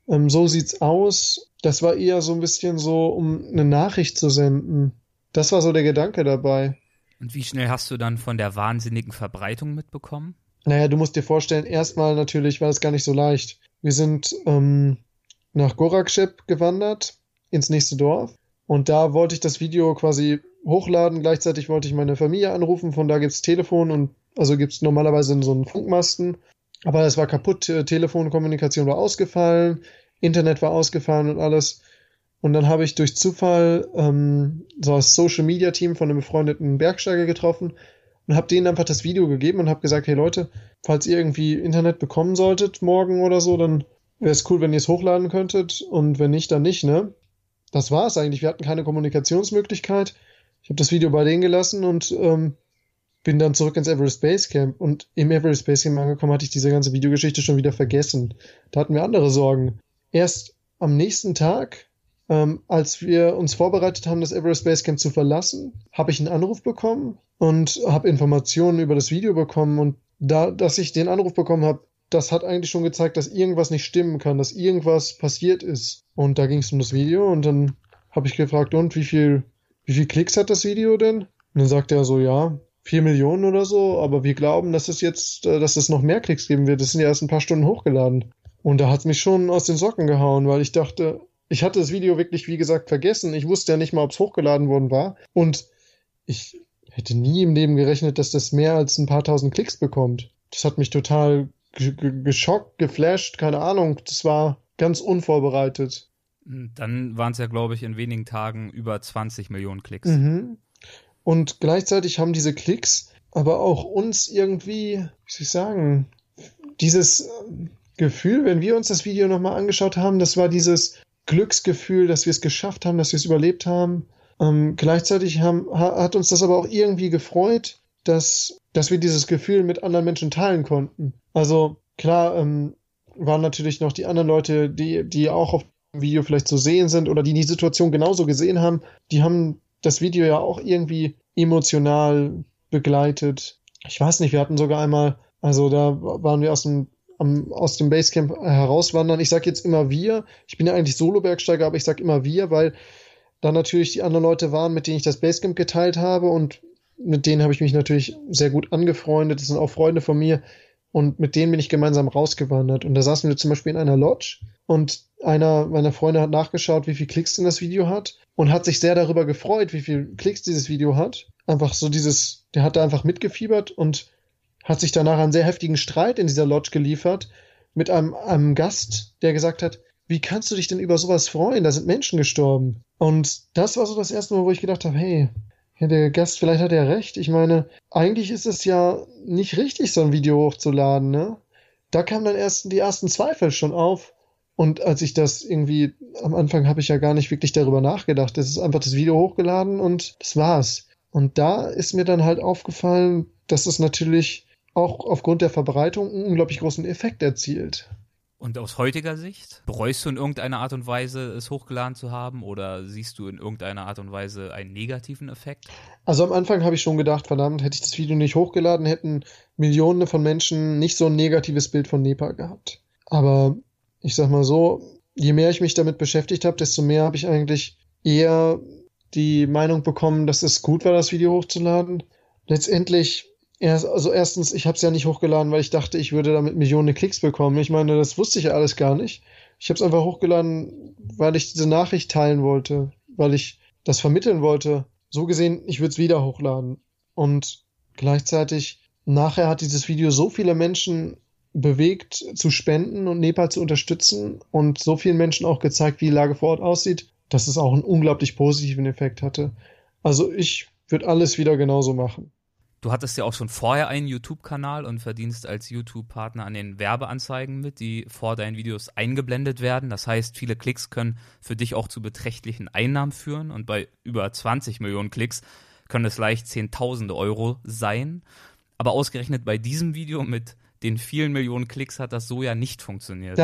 so sieht's aus. Das war eher so ein bisschen so, um eine Nachricht zu senden. Das war so der Gedanke dabei. Und wie schnell hast du dann von der wahnsinnigen Verbreitung mitbekommen? Naja, du musst dir vorstellen, erstmal natürlich war das gar nicht so leicht. Wir sind nach Gorakschep gewandert, ins nächste Dorf. Und da wollte ich das Video quasi hochladen. Gleichzeitig wollte ich meine Familie anrufen. Von da gibt's Telefon und also gibt's normalerweise so einen Funkmasten. Aber das war kaputt. Telefonkommunikation war ausgefallen. Internet war ausgefallen und alles. Und dann habe ich durch Zufall so das Social-Media-Team von einem befreundeten Bergsteiger getroffen und habe denen einfach das Video gegeben und habe gesagt, hey Leute, falls ihr irgendwie Internet bekommen solltet morgen oder so, dann wäre es cool, wenn ihr es hochladen könntet und wenn nicht, dann nicht, ne? Das war es eigentlich. Wir hatten keine Kommunikationsmöglichkeit. Ich habe das Video bei denen gelassen und bin dann zurück ins Everest Base Camp. Und im Everest Base Camp angekommen, hatte ich diese ganze Videogeschichte schon wieder vergessen. Da hatten wir andere Sorgen. Erst am nächsten Tag, als wir uns vorbereitet haben, das Everest Base Camp zu verlassen, habe ich einen Anruf bekommen und habe Informationen über das Video bekommen. Und da, dass ich den Anruf bekommen habe, das hat eigentlich schon gezeigt, dass irgendwas nicht stimmen kann, dass irgendwas passiert ist. Und da ging es um das Video und dann habe ich gefragt, und wie viel Klicks hat das Video denn? Und dann sagt er so, ja, 4 Millionen oder so, aber wir glauben, dass es noch mehr Klicks geben wird. Das sind ja erst ein paar Stunden hochgeladen. Und da hat es mich schon aus den Socken gehauen, weil ich dachte, ich hatte das Video wirklich, wie gesagt, vergessen. Ich wusste ja nicht mal, ob es hochgeladen worden war. Und ich hätte nie im Leben gerechnet, dass das mehr als ein paar tausend Klicks bekommt. Das hat mich total geschockt, geflasht, keine Ahnung. Das war ganz unvorbereitet. Dann waren es ja, glaube ich, in wenigen Tagen über 20 Millionen Klicks. Mhm. Und gleichzeitig haben diese Klicks aber auch uns irgendwie, wie soll ich sagen, dieses Gefühl, wenn wir uns das Video nochmal angeschaut haben, das war dieses Glücksgefühl, dass wir es geschafft haben, dass wir es überlebt haben. Gleichzeitig hat uns das aber auch irgendwie gefreut, dass wir dieses Gefühl mit anderen Menschen teilen konnten. Also klar, waren natürlich noch die anderen Leute, die auch auf dem Video vielleicht zu sehen sind oder die Situation genauso gesehen haben, die haben das Video ja auch irgendwie emotional begleitet. Ich weiß nicht, wir hatten sogar einmal, also da waren wir aus dem Basecamp herauswandern. Ich sage jetzt immer wir. Ich bin ja eigentlich Solo-Bergsteiger, aber ich sage immer wir, weil da natürlich die anderen Leute waren, mit denen ich das Basecamp geteilt habe und mit denen habe ich mich natürlich sehr gut angefreundet. Das sind auch Freunde von mir und mit denen bin ich gemeinsam rausgewandert. Und da saßen wir zum Beispiel in einer Lodge und einer meiner Freunde hat nachgeschaut, wie viel Klicks denn das Video hat und hat sich sehr darüber gefreut, wie viel Klicks dieses Video hat. Einfach so dieses, der hat da einfach mitgefiebert und hat sich danach einen sehr heftigen Streit in dieser Lodge geliefert mit einem Gast, der gesagt hat, wie kannst du dich denn über sowas freuen? Da sind Menschen gestorben. Und das war so das erste Mal, wo ich gedacht habe, hey, der Gast, vielleicht hat er recht. Ich meine, eigentlich ist es ja nicht richtig, so ein Video hochzuladen, ne? Da kamen dann die ersten Zweifel schon auf. Und als ich das irgendwie, am Anfang habe ich ja gar nicht wirklich darüber nachgedacht. Es ist einfach das Video hochgeladen und das war's. Und da ist mir dann halt aufgefallen, dass es natürlich auch aufgrund der Verbreitung einen unglaublich großen Effekt erzielt. Und aus heutiger Sicht, bereust du in irgendeiner Art und Weise, es hochgeladen zu haben? Oder siehst du in irgendeiner Art und Weise einen negativen Effekt? Also am Anfang habe ich schon gedacht, verdammt, hätte ich das Video nicht hochgeladen, hätten Millionen von Menschen nicht so ein negatives Bild von Nepal gehabt. Aber ich sag mal so, je mehr ich mich damit beschäftigt habe, desto mehr habe ich eigentlich eher die Meinung bekommen, dass es gut war, das Video hochzuladen. Letztendlich, also erstens, ich habe es ja nicht hochgeladen, weil ich dachte, ich würde damit Millionen Klicks bekommen. Ich meine, das wusste ich ja alles gar nicht. Ich habe es einfach hochgeladen, weil ich diese Nachricht teilen wollte, weil ich das vermitteln wollte. So gesehen, ich würde es wieder hochladen. Und gleichzeitig, nachher hat dieses Video so viele Menschen bewegt, zu spenden und Nepal zu unterstützen und so vielen Menschen auch gezeigt, wie die Lage vor Ort aussieht, dass es auch einen unglaublich positiven Effekt hatte. Also ich würde alles wieder genauso machen. Du hattest ja auch schon vorher einen YouTube-Kanal und verdienst als YouTube-Partner an den Werbeanzeigen mit, die vor deinen Videos eingeblendet werden. Das heißt, viele Klicks können für dich auch zu beträchtlichen Einnahmen führen und bei über 20 Millionen Klicks können es leicht Zehntausende Euro sein. Aber ausgerechnet bei diesem Video mit den vielen Millionen Klicks hat das so ja nicht funktioniert.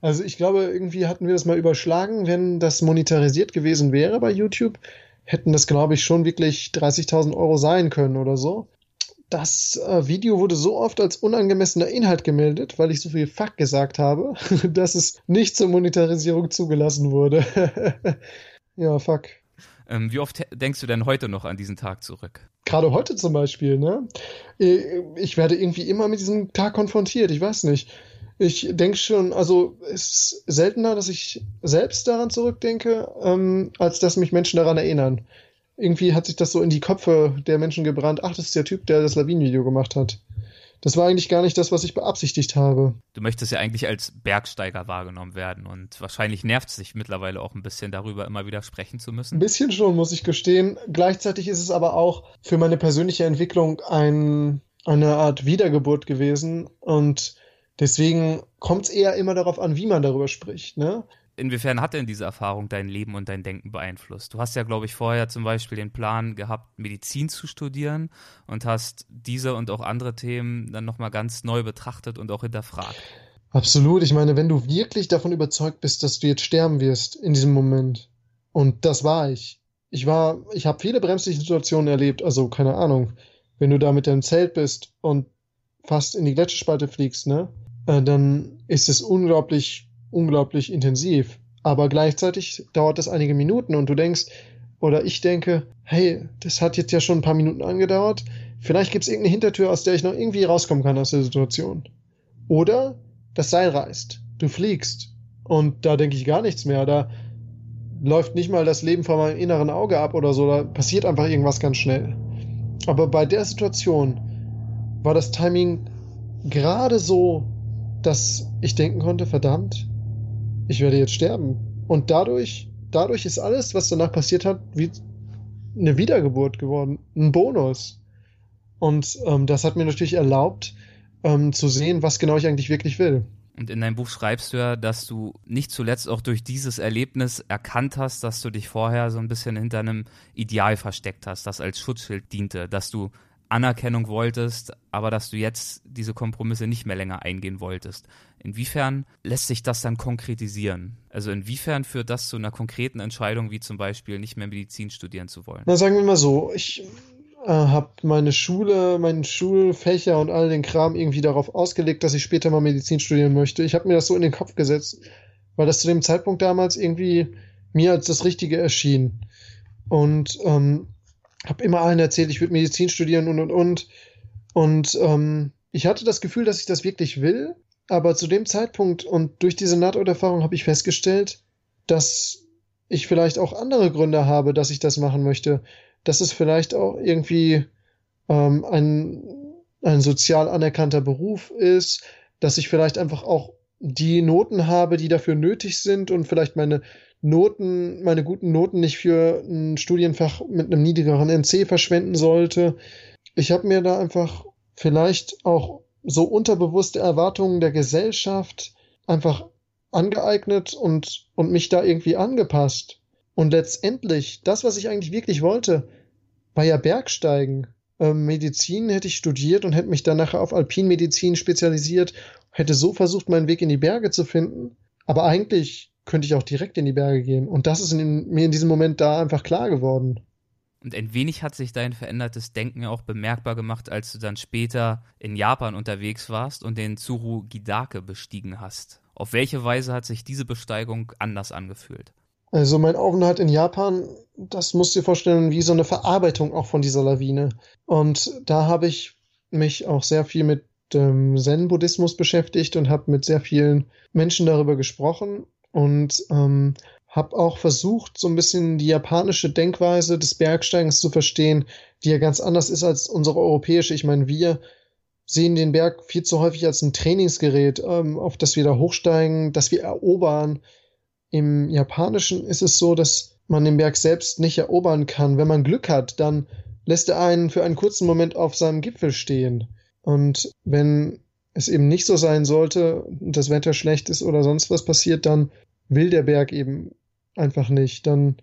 Also ich glaube, irgendwie hatten wir das mal überschlagen. Wenn das monetarisiert gewesen wäre bei YouTube, hätten das, glaube ich, schon wirklich 30.000 Euro sein können oder so. Das Video wurde so oft als unangemessener Inhalt gemeldet, weil ich so viel Fuck gesagt habe, dass es nicht zur Monetarisierung zugelassen wurde. Ja, Fuck. Wie oft denkst du denn heute noch an diesen Tag zurück? Gerade heute zum Beispiel, ne? Ich werde irgendwie immer mit diesem Tag konfrontiert, ich weiß nicht. Ich denke schon, also es ist seltener, dass ich selbst daran zurückdenke, als dass mich Menschen daran erinnern. Irgendwie hat sich das so in die Köpfe der Menschen gebrannt. Ach, das ist der Typ, der das Lawinenvideo gemacht hat. Das war eigentlich gar nicht das, was ich beabsichtigt habe. Du möchtest ja eigentlich als Bergsteiger wahrgenommen werden und wahrscheinlich nervt es dich mittlerweile auch ein bisschen, darüber immer wieder sprechen zu müssen. Ein bisschen schon, muss ich gestehen. Gleichzeitig ist es aber auch für meine persönliche Entwicklung eine Art Wiedergeburt gewesen und deswegen kommt es eher immer darauf an, wie man darüber spricht, ne? Inwiefern hat denn diese Erfahrung dein Leben und dein Denken beeinflusst? Du hast ja, glaube ich, vorher zum Beispiel den Plan gehabt, Medizin zu studieren und hast diese und auch andere Themen dann nochmal ganz neu betrachtet und auch hinterfragt. Absolut. Ich meine, wenn du wirklich davon überzeugt bist, dass du jetzt sterben wirst in diesem Moment, und das war ich. Ich habe viele bremsliche Situationen erlebt, also keine Ahnung, wenn du da mit deinem Zelt bist und fast in die Gletscherspalte fliegst, ne, dann ist es unglaublich intensiv, aber gleichzeitig dauert das einige Minuten und du denkst, oder ich denke, hey, das hat jetzt ja schon ein paar Minuten angedauert, vielleicht gibt es irgendeine Hintertür, aus der ich noch irgendwie rauskommen kann aus der Situation. Oder das Seil reißt, du fliegst und da denke ich gar nichts mehr, da läuft nicht mal das Leben vor meinem inneren Auge ab oder so, da passiert einfach irgendwas ganz schnell. Aber bei der Situation war das Timing gerade so, dass ich denken konnte, verdammt, ich werde jetzt sterben. Und dadurch ist alles, was danach passiert hat, wie eine Wiedergeburt geworden, ein Bonus. Und das hat mir natürlich erlaubt, zu sehen, was genau ich eigentlich wirklich will. Und in deinem Buch schreibst du ja, dass du nicht zuletzt auch durch dieses Erlebnis erkannt hast, dass du dich vorher so ein bisschen hinter einem Ideal versteckt hast, das als Schutzschild diente, dass du Anerkennung wolltest, aber dass du jetzt diese Kompromisse nicht mehr länger eingehen wolltest. Inwiefern lässt sich das dann konkretisieren? Also inwiefern führt das zu einer konkreten Entscheidung, wie zum Beispiel nicht mehr Medizin studieren zu wollen? Na, sagen wir mal so, ich habe meine Schule, meinen Schulfächer und all den Kram irgendwie darauf ausgelegt, dass ich später mal Medizin studieren möchte. Ich habe mir das so in den Kopf gesetzt, weil das zu dem Zeitpunkt damals irgendwie mir als das Richtige erschien. Und habe immer allen erzählt, ich würde Medizin studieren und. Und ich hatte das Gefühl, dass ich das wirklich will, aber zu dem Zeitpunkt und durch diese Nahtoderfahrung habe ich festgestellt, dass ich vielleicht auch andere Gründe habe, dass ich das machen möchte. Dass es vielleicht auch irgendwie ein sozial anerkannter Beruf ist, dass ich vielleicht einfach auch die Noten habe, die dafür nötig sind und vielleicht meine guten Noten nicht für ein Studienfach mit einem niedrigeren NC verschwenden sollte. Ich habe mir da einfach vielleicht auch so unterbewusste Erwartungen der Gesellschaft einfach angeeignet und mich da irgendwie angepasst. Und letztendlich, das, was ich eigentlich wirklich wollte, war ja Bergsteigen. Medizin hätte ich studiert und hätte mich dann nachher auf Alpinmedizin spezialisiert, hätte so versucht, meinen Weg in die Berge zu finden. Aber eigentlich könnte ich auch direkt in die Berge gehen. Und das ist mir in diesem Moment da einfach klar geworden. Und ein wenig hat sich dein verändertes Denken auch bemerkbar gemacht, als du dann später in Japan unterwegs warst und den Tsurugidake bestiegen hast. Auf welche Weise hat sich diese Besteigung anders angefühlt? Also mein Aufenthalt in Japan, das musst du dir vorstellen, wie so eine Verarbeitung auch von dieser Lawine. Und da habe ich mich auch sehr viel mit dem Zen-Buddhismus beschäftigt und habe mit sehr vielen Menschen darüber gesprochen. Und habe auch versucht, so ein bisschen die japanische Denkweise des Bergsteigens zu verstehen, die ja ganz anders ist als unsere europäische. Ich meine, wir sehen den Berg viel zu häufig als ein Trainingsgerät, auf das wir da hochsteigen, das wir erobern. Im Japanischen ist es so, dass man den Berg selbst nicht erobern kann. Wenn man Glück hat, dann lässt er einen für einen kurzen Moment auf seinem Gipfel stehen. Und wenn es eben nicht so sein sollte und das Wetter schlecht ist oder sonst was passiert, dann will der Berg eben einfach nicht. Dann,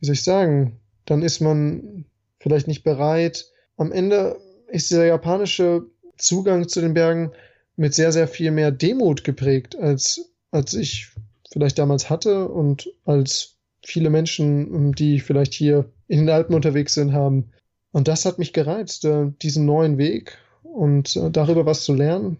wie soll ich sagen, dann ist man vielleicht nicht bereit. Am Ende ist dieser japanische Zugang zu den Bergen mit sehr, sehr viel mehr Demut geprägt, als ich vielleicht damals hatte und als viele Menschen, die vielleicht hier in den Alpen unterwegs sind, haben. Und das hat mich gereizt, diesen neuen Weg und darüber was zu lernen.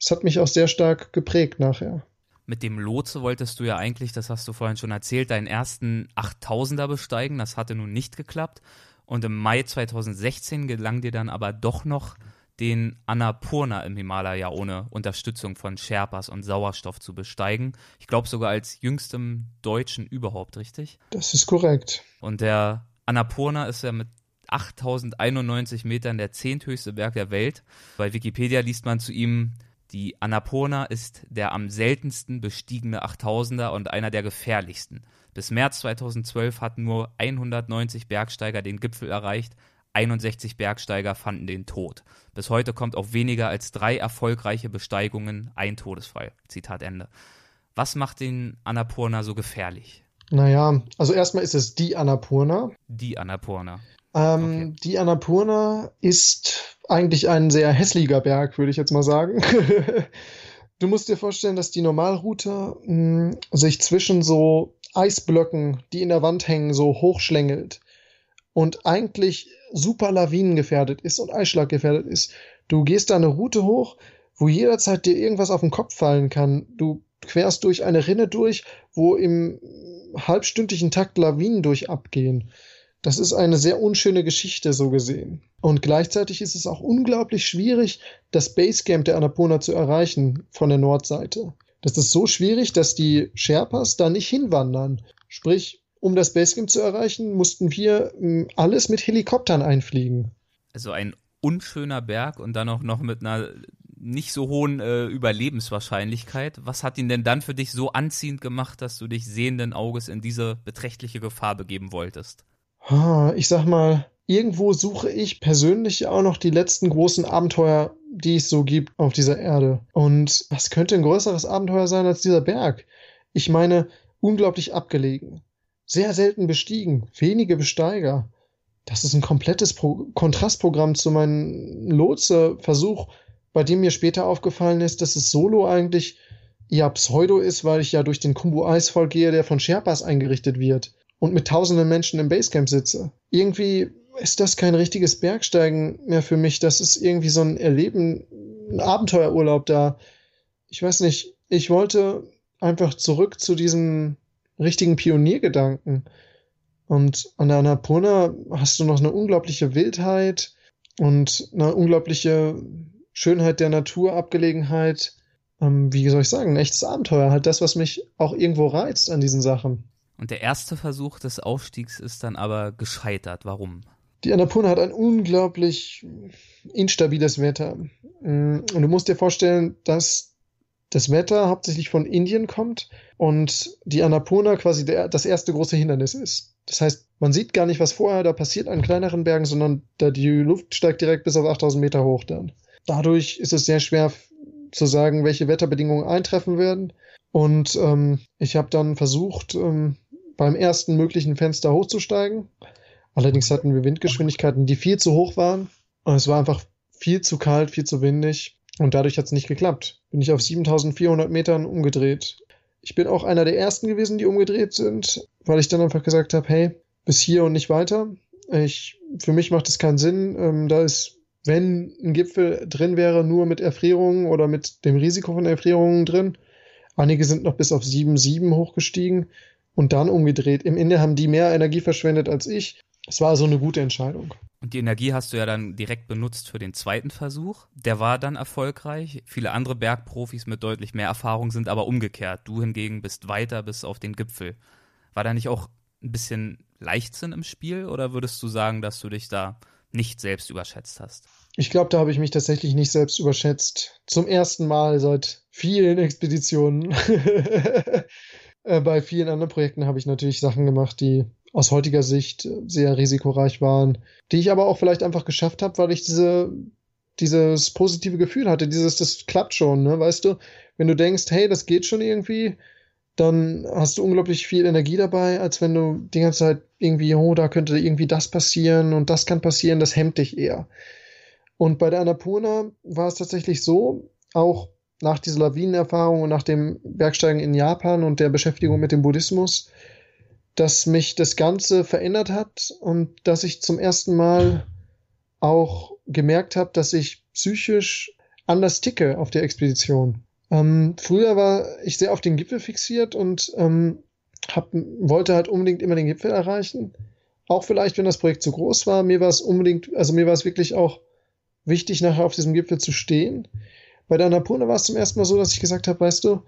Das hat mich auch sehr stark geprägt nachher. Mit dem Lhotse wolltest du ja eigentlich, das hast du vorhin schon erzählt, deinen ersten 8000er besteigen. Das hatte nun nicht geklappt. Und im Mai 2016 gelang dir dann aber doch noch, den Annapurna im Himalaya ohne Unterstützung von Sherpas und Sauerstoff zu besteigen. Ich glaube sogar als jüngstem Deutschen überhaupt, richtig? Das ist korrekt. Und der Annapurna ist ja mit 8091 Metern der 10. höchste Berg der Welt. Bei Wikipedia liest man zu ihm: Die Annapurna ist der am seltensten bestiegene 8000er und einer der gefährlichsten. Bis März 2012 hatten nur 190 Bergsteiger den Gipfel erreicht, 61 Bergsteiger fanden den Tod. Bis heute kommt auf weniger als 3 erfolgreiche Besteigungen ein Todesfall. Zitat Ende. Was macht den Annapurna so gefährlich? Naja, also erstmal ist es die Annapurna. Die Annapurna. Okay. Die Annapurna ist eigentlich ein sehr hässlicher Berg, würde ich jetzt mal sagen. Du musst dir vorstellen, dass die Normalroute sich zwischen so Eisblöcken, die in der Wand hängen, so hochschlängelt und eigentlich super lawinengefährdet ist und Eisschlaggefährdet ist. Du gehst da eine Route hoch, wo jederzeit dir irgendwas auf den Kopf fallen kann. Du querst durch eine Rinne durch, wo im halbstündlichen Takt Lawinen durch abgehen. Das ist eine sehr unschöne Geschichte, so gesehen. Und gleichzeitig ist es auch unglaublich schwierig, das Basecamp der Annapurna zu erreichen von der Nordseite. Das ist so schwierig, dass die Sherpas da nicht hinwandern. Sprich, um das Basecamp zu erreichen, mussten wir alles mit Helikoptern einfliegen. Also ein unschöner Berg und dann auch noch mit einer nicht so hohen Überlebenswahrscheinlichkeit. Was hat ihn denn dann für dich so anziehend gemacht, dass du dich sehenden Auges in diese beträchtliche Gefahr begeben wolltest? Ich sag mal, irgendwo suche ich persönlich auch noch die letzten großen Abenteuer, die es so gibt auf dieser Erde. Und was könnte ein größeres Abenteuer sein als dieser Berg? Ich meine, unglaublich abgelegen, sehr selten bestiegen, wenige Besteiger. Das ist ein komplettes Kontrastprogramm zu meinem Lhotse-Versuch, bei dem mir später aufgefallen ist, dass es solo eigentlich ja pseudo ist, weil ich ja durch den Khumbu-Eisfall gehe, der von Sherpas eingerichtet wird. Und mit tausenden Menschen im Basecamp sitze. Irgendwie ist das kein richtiges Bergsteigen mehr für mich. Das ist irgendwie so ein Erleben, ein Abenteuerurlaub da. Ich weiß nicht, ich wollte einfach zurück zu diesem richtigen Pioniergedanken. Und an der Annapurna hast du noch eine unglaubliche Wildheit und eine unglaubliche Schönheit der Natur, Abgelegenheit. Wie soll ich sagen, ein echtes Abenteuer. Halt das, was mich auch irgendwo reizt an diesen Sachen. Und der erste Versuch des Aufstiegs ist dann aber gescheitert. Warum? Die Annapurna hat ein unglaublich instabiles Wetter. Und du musst dir vorstellen, dass das Wetter hauptsächlich von Indien kommt und die Annapurna quasi das erste große Hindernis ist. Das heißt, man sieht gar nicht, was vorher da passiert an kleineren Bergen, sondern da die Luft steigt direkt bis auf 8000 Meter hoch dann. Dadurch ist es sehr schwer zu sagen, welche Wetterbedingungen eintreffen werden. Und ich habe dann versucht, beim ersten möglichen Fenster hochzusteigen. Allerdings hatten wir Windgeschwindigkeiten, die viel zu hoch waren. Und es war einfach viel zu kalt, viel zu windig. Und dadurch hat es nicht geklappt. Bin ich auf 7400 Metern umgedreht. Ich bin auch einer der ersten gewesen, die umgedreht sind, weil ich dann einfach gesagt habe, hey, bis hier und nicht weiter. Für mich macht das keinen Sinn. Da ist, wenn ein Gipfel drin wäre, nur mit Erfrierungen oder mit dem Risiko von Erfrierungen drin. Einige sind noch bis auf 7,7 hochgestiegen. Und dann umgedreht. Im Ende haben die mehr Energie verschwendet als ich. Es war also eine gute Entscheidung. Und die Energie hast du ja dann direkt benutzt für den zweiten Versuch. Der war dann erfolgreich. Viele andere Bergprofis mit deutlich mehr Erfahrung sind aber umgekehrt. Du hingegen bist weiter bis auf den Gipfel. War da nicht auch ein bisschen Leichtsinn im Spiel? Oder würdest du sagen, dass du dich da nicht selbst überschätzt hast? Ich glaube, da habe ich mich tatsächlich nicht selbst überschätzt. Zum ersten Mal seit vielen Expeditionen. Bei vielen anderen Projekten habe ich natürlich Sachen gemacht, die aus heutiger Sicht sehr risikoreich waren, die ich aber auch vielleicht einfach geschafft habe, weil ich dieses positive Gefühl hatte, das klappt schon, ne? Weißt du, wenn du denkst, hey, das geht schon irgendwie, dann hast du unglaublich viel Energie dabei, als wenn du die ganze Zeit irgendwie, oh, da könnte irgendwie das passieren und das kann passieren, das hemmt dich eher. Und bei der Annapurna war es tatsächlich so, auch nach dieser Lawinenerfahrung und nach dem Bergsteigen in Japan und der Beschäftigung mit dem Buddhismus, dass mich das Ganze verändert hat und dass ich zum ersten Mal auch gemerkt habe, dass ich psychisch anders ticke auf der Expedition. Früher war ich sehr auf den Gipfel fixiert und wollte halt unbedingt immer den Gipfel erreichen. Auch vielleicht, wenn das Projekt zu groß war. Mir war es wirklich auch wichtig, nachher auf diesem Gipfel zu stehen. Bei der Annapurna war es zum ersten Mal so, dass ich gesagt habe, weißt du,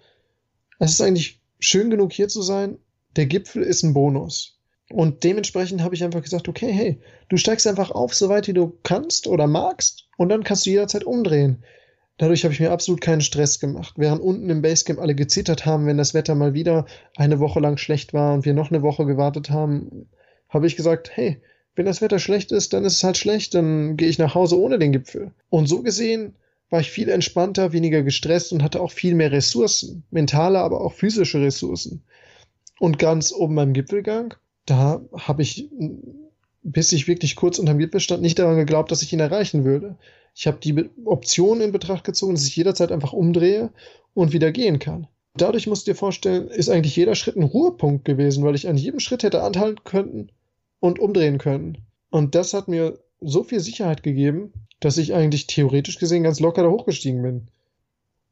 es ist eigentlich schön genug, hier zu sein. Der Gipfel ist ein Bonus. Und dementsprechend habe ich einfach gesagt, okay, hey, du steigst einfach auf, so weit wie du kannst oder magst und dann kannst du jederzeit umdrehen. Dadurch habe ich mir absolut keinen Stress gemacht. Während unten im Basecamp alle gezittert haben, wenn das Wetter mal wieder eine Woche lang schlecht war und wir noch eine Woche gewartet haben, habe ich gesagt, hey, wenn das Wetter schlecht ist, dann ist es halt schlecht, dann gehe ich nach Hause ohne den Gipfel. Und so gesehen war ich viel entspannter, weniger gestresst und hatte auch viel mehr Ressourcen, mentale, aber auch physische Ressourcen. Und ganz oben beim Gipfelgang, da habe ich, bis ich wirklich kurz unterm Gipfel stand, nicht daran geglaubt, dass ich ihn erreichen würde. Ich habe die Option in Betracht gezogen, dass ich jederzeit einfach umdrehe und wieder gehen kann. Dadurch musst du dir vorstellen, ist eigentlich jeder Schritt ein Ruhepunkt gewesen, weil ich an jedem Schritt hätte anhalten können und umdrehen können. Und das hat mir so viel Sicherheit gegeben, dass ich eigentlich theoretisch gesehen ganz locker da hochgestiegen bin.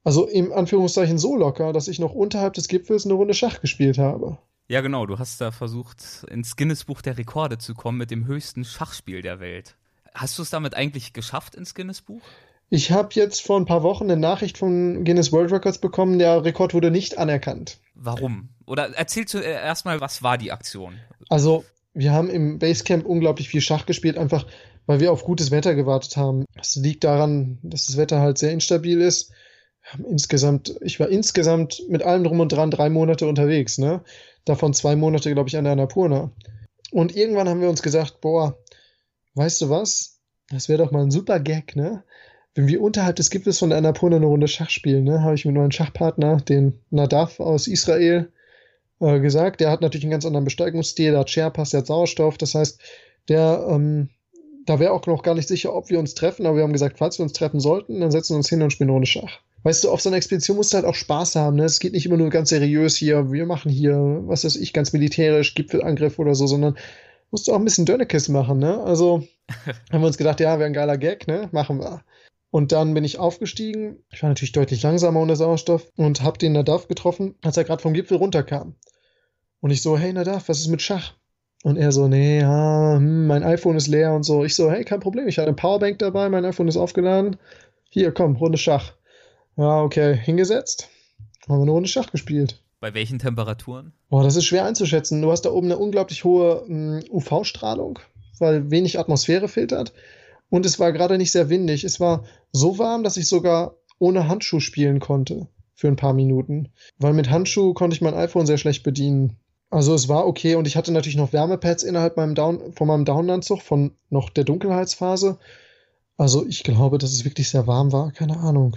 Also im Anführungszeichen so locker, dass ich noch unterhalb des Gipfels eine Runde Schach gespielt habe. Ja, genau, du hast da versucht, ins Guinness-Buch der Rekorde zu kommen mit dem höchsten Schachspiel der Welt. Hast du es damit eigentlich geschafft ins Guinness-Buch? Ich habe jetzt vor ein paar Wochen eine Nachricht von Guinness World Records bekommen, der Rekord wurde nicht anerkannt. Warum? Oder erzähl zuerst mal, was war die Aktion? Also, wir haben im Basecamp unglaublich viel Schach gespielt, einfach weil wir auf gutes Wetter gewartet haben. Das liegt daran, dass das Wetter halt sehr instabil ist. Ich war insgesamt mit allem drum und dran 3 Monate unterwegs, ne? Davon 2 Monate, glaube ich, an der Annapurna. Und irgendwann haben wir uns gesagt, boah, weißt du was? Das wäre doch mal ein super Gag, ne? Wenn wir unterhalb des Gipfels von der Annapurna eine Runde Schach spielen, ne? Habe ich mit meinem Schachpartner, den Nadav aus Israel, gesagt. Der hat natürlich einen ganz anderen Besteigungsstil, der hat Sherpas, der hat Sauerstoff. Das heißt, da wäre auch noch gar nicht sicher, ob wir uns treffen, aber wir haben gesagt, falls wir uns treffen sollten, dann setzen wir uns hin und spielen eine Runde Schach. Weißt du, auf so einer Expedition musst du halt auch Spaß haben, ne? Es geht nicht immer nur ganz seriös hier, wir machen hier, was weiß ich, ganz militärisch, Gipfelangriff oder so, sondern musst du auch ein bisschen Dönnekiss machen, ne? Also haben wir uns gedacht, ja, wäre ein geiler Gag, ne? Machen wir. Und dann bin ich aufgestiegen, ich war natürlich deutlich langsamer ohne Sauerstoff und hab den Nadav getroffen, als er gerade vom Gipfel runterkam. Und ich so, hey Nadav, was ist mit Schach? Und er so, nee, ja, mein iPhone ist leer und so. Ich so, hey, kein Problem, ich hatte eine Powerbank dabei, mein iPhone ist aufgeladen. Hier, komm, Runde Schach. Ja, okay, hingesetzt, haben wir eine Runde Schach gespielt. Bei welchen Temperaturen? Boah, das ist schwer einzuschätzen. Du hast da oben eine unglaublich hohe UV-Strahlung, weil wenig Atmosphäre filtert. Und es war gerade nicht sehr windig. Es war so warm, dass ich sogar ohne Handschuh spielen konnte für ein paar Minuten. Weil mit Handschuh konnte ich mein iPhone sehr schlecht bedienen. Also es war okay und ich hatte natürlich noch Wärmepads innerhalb von meinem Downanzug, von noch der Dunkelheitsphase. Also ich glaube, dass es wirklich sehr warm war, keine Ahnung.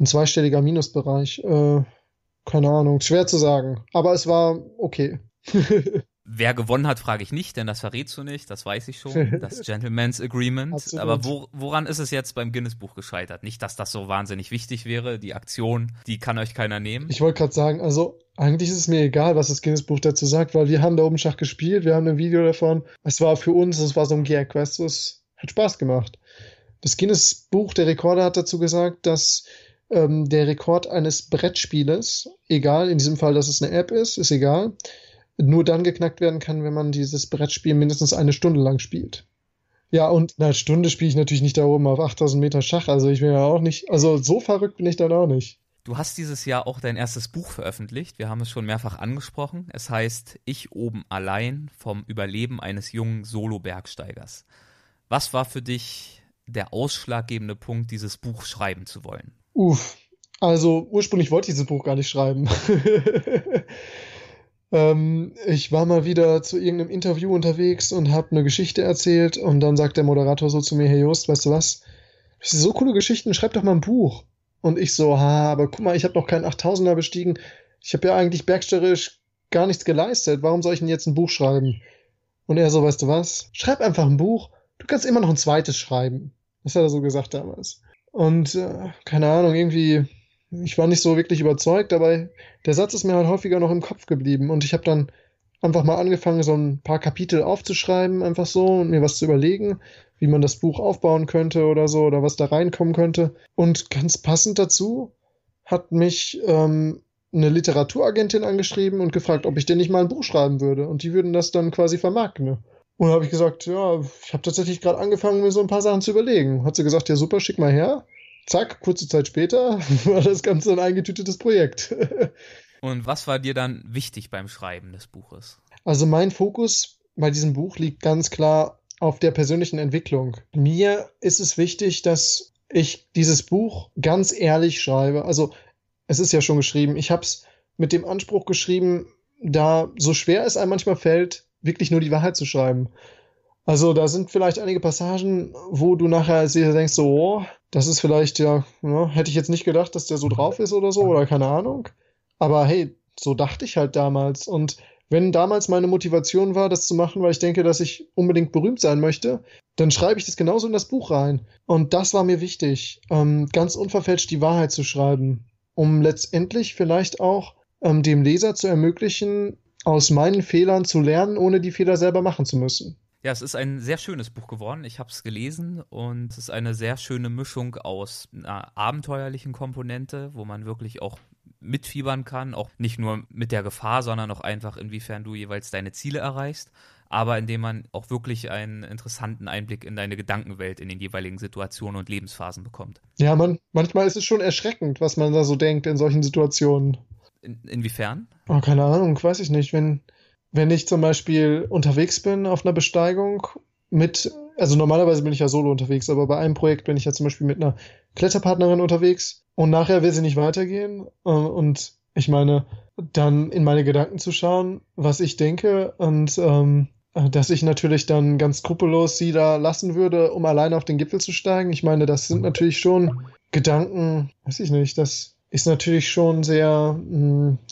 Ein 2-stelliger Minusbereich, keine Ahnung, schwer zu sagen, aber es war okay. Wer gewonnen hat, frage ich nicht, denn das verrätst du nicht, das weiß ich schon, das Gentleman's Agreement. Absolut. Aber woran ist es jetzt beim Guinness-Buch gescheitert? Nicht, dass das so wahnsinnig wichtig wäre, die Aktion, die kann euch keiner nehmen. Ich wollte gerade sagen, also eigentlich ist es mir egal, was das Guinness-Buch dazu sagt, weil wir haben da oben Schach gespielt, wir haben ein Video davon, es war für uns, es war so ein Gag, weißt du, es hat Spaß gemacht. Das Guinness-Buch der Rekorde hat dazu gesagt, dass der Rekord eines Brettspieles, egal, in diesem Fall, dass es eine App ist egal, nur dann geknackt werden kann, wenn man dieses Brettspiel mindestens 1 Stunde lang spielt. Ja, und eine Stunde spiele ich natürlich nicht da oben auf 8000 Meter Schach, also ich bin ja auch nicht, also so verrückt bin ich dann auch nicht. Du hast dieses Jahr auch dein erstes Buch veröffentlicht, wir haben es schon mehrfach angesprochen, es heißt Ich oben allein, vom Überleben eines jungen Solo-Bergsteigers. Was war für dich der ausschlaggebende Punkt, dieses Buch schreiben zu wollen? Also ursprünglich wollte ich dieses Buch gar nicht schreiben. Ich war mal wieder zu irgendeinem Interview unterwegs und habe eine Geschichte erzählt und dann sagt der Moderator so zu mir, hey Jost, weißt du was, das sind so coole Geschichten, schreib doch mal ein Buch. Und ich so, aber guck mal, ich habe noch keinen 8000er bestiegen, ich habe ja eigentlich bergsteirisch gar nichts geleistet, warum soll ich denn jetzt ein Buch schreiben? Und er so, weißt du was, schreib einfach ein Buch, du kannst immer noch ein zweites schreiben. Das hat er so gesagt damals. Und keine Ahnung, irgendwie, ich war nicht so wirklich überzeugt, aber der Satz ist mir halt häufiger noch im Kopf geblieben. Und ich habe dann einfach mal angefangen, so ein paar Kapitel aufzuschreiben, einfach so, und mir was zu überlegen, wie man das Buch aufbauen könnte oder so, oder was da reinkommen könnte. Und ganz passend dazu hat mich eine Literaturagentin angeschrieben und gefragt, ob ich denn nicht mal ein Buch schreiben würde. Und die würden das dann quasi vermarkten. Ne? Und da habe ich gesagt, ja, ich habe tatsächlich gerade angefangen, mir so ein paar Sachen zu überlegen. Hat sie gesagt, ja super, schick mal her. Zack, kurze Zeit später war das Ganze ein eingetütetes Projekt. Und was war dir dann wichtig beim Schreiben des Buches? Also mein Fokus bei diesem Buch liegt ganz klar auf der persönlichen Entwicklung. Mir ist es wichtig, dass ich dieses Buch ganz ehrlich schreibe. Also es ist ja schon geschrieben. Ich habe es mit dem Anspruch geschrieben, da so schwer es einem manchmal fällt, wirklich nur die Wahrheit zu schreiben. Also da sind vielleicht einige Passagen, wo du nachher denkst, so, oh, das ist vielleicht, ja, hätte ich jetzt nicht gedacht, dass der so drauf ist oder so, oder keine Ahnung. Aber hey, so dachte ich halt damals. Und wenn damals meine Motivation war, das zu machen, weil ich denke, dass ich unbedingt berühmt sein möchte, dann schreibe ich das genauso in das Buch rein. Und das war mir wichtig, ganz unverfälscht die Wahrheit zu schreiben, um letztendlich vielleicht auch dem Leser zu ermöglichen, aus meinen Fehlern zu lernen, ohne die Fehler selber machen zu müssen. Ja, es ist ein sehr schönes Buch geworden. Ich habe es gelesen und es ist eine sehr schöne Mischung aus einer abenteuerlichen Komponente, wo man wirklich auch mitfiebern kann, auch nicht nur mit der Gefahr, sondern auch einfach, inwiefern du jeweils deine Ziele erreichst, aber indem man auch wirklich einen interessanten Einblick in deine Gedankenwelt, in den jeweiligen Situationen und Lebensphasen bekommt. Ja, manchmal ist es schon erschreckend, was man da so denkt in solchen Situationen. Inwiefern? Oh, keine Ahnung, weiß ich nicht. Wenn ich zum Beispiel unterwegs bin auf einer Besteigung also normalerweise bin ich ja solo unterwegs, aber bei einem Projekt bin ich ja zum Beispiel mit einer Kletterpartnerin unterwegs und nachher will sie nicht weitergehen und ich meine, dann in meine Gedanken zu schauen, was ich denke und dass ich natürlich dann ganz skrupellos sie da lassen würde, um alleine auf den Gipfel zu steigen. Ich meine, das sind natürlich schon Gedanken, weiß ich nicht, das ist natürlich schon sehr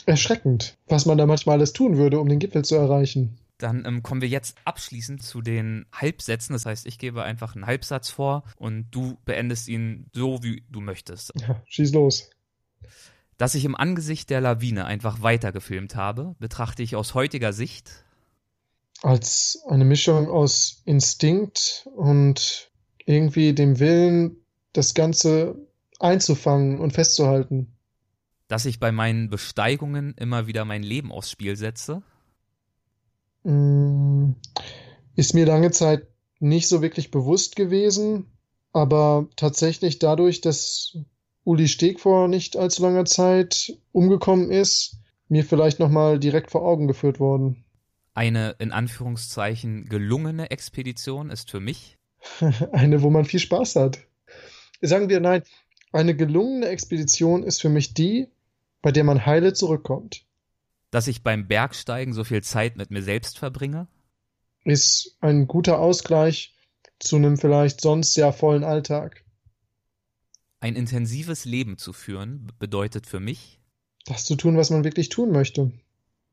erschreckend, was man da manchmal alles tun würde, um den Gipfel zu erreichen. Dann kommen wir jetzt abschließend zu den Halbsätzen. Das heißt, ich gebe einfach einen Halbsatz vor und du beendest ihn so, wie du möchtest. Ja, schieß los. Dass ich im Angesicht der Lawine einfach weitergefilmt habe, betrachte ich aus heutiger Sicht als eine Mischung aus Instinkt und irgendwie dem Willen, das Ganze einzufangen und festzuhalten. Dass ich bei meinen Besteigungen immer wieder mein Leben aufs Spiel setze? Ist mir lange Zeit nicht so wirklich bewusst gewesen, aber tatsächlich dadurch, dass Uli Steg vor nicht allzu langer Zeit umgekommen ist, mir vielleicht nochmal direkt vor Augen geführt worden. Eine in Anführungszeichen gelungene Expedition ist für mich? Eine, wo man viel Spaß hat. Sagen wir nein. Eine gelungene Expedition ist für mich die, bei der man heile zurückkommt. Dass ich beim Bergsteigen so viel Zeit mit mir selbst verbringe? Ist ein guter Ausgleich zu einem vielleicht sonst sehr vollen Alltag. Ein intensives Leben zu führen bedeutet für mich? Das zu tun, was man wirklich tun möchte.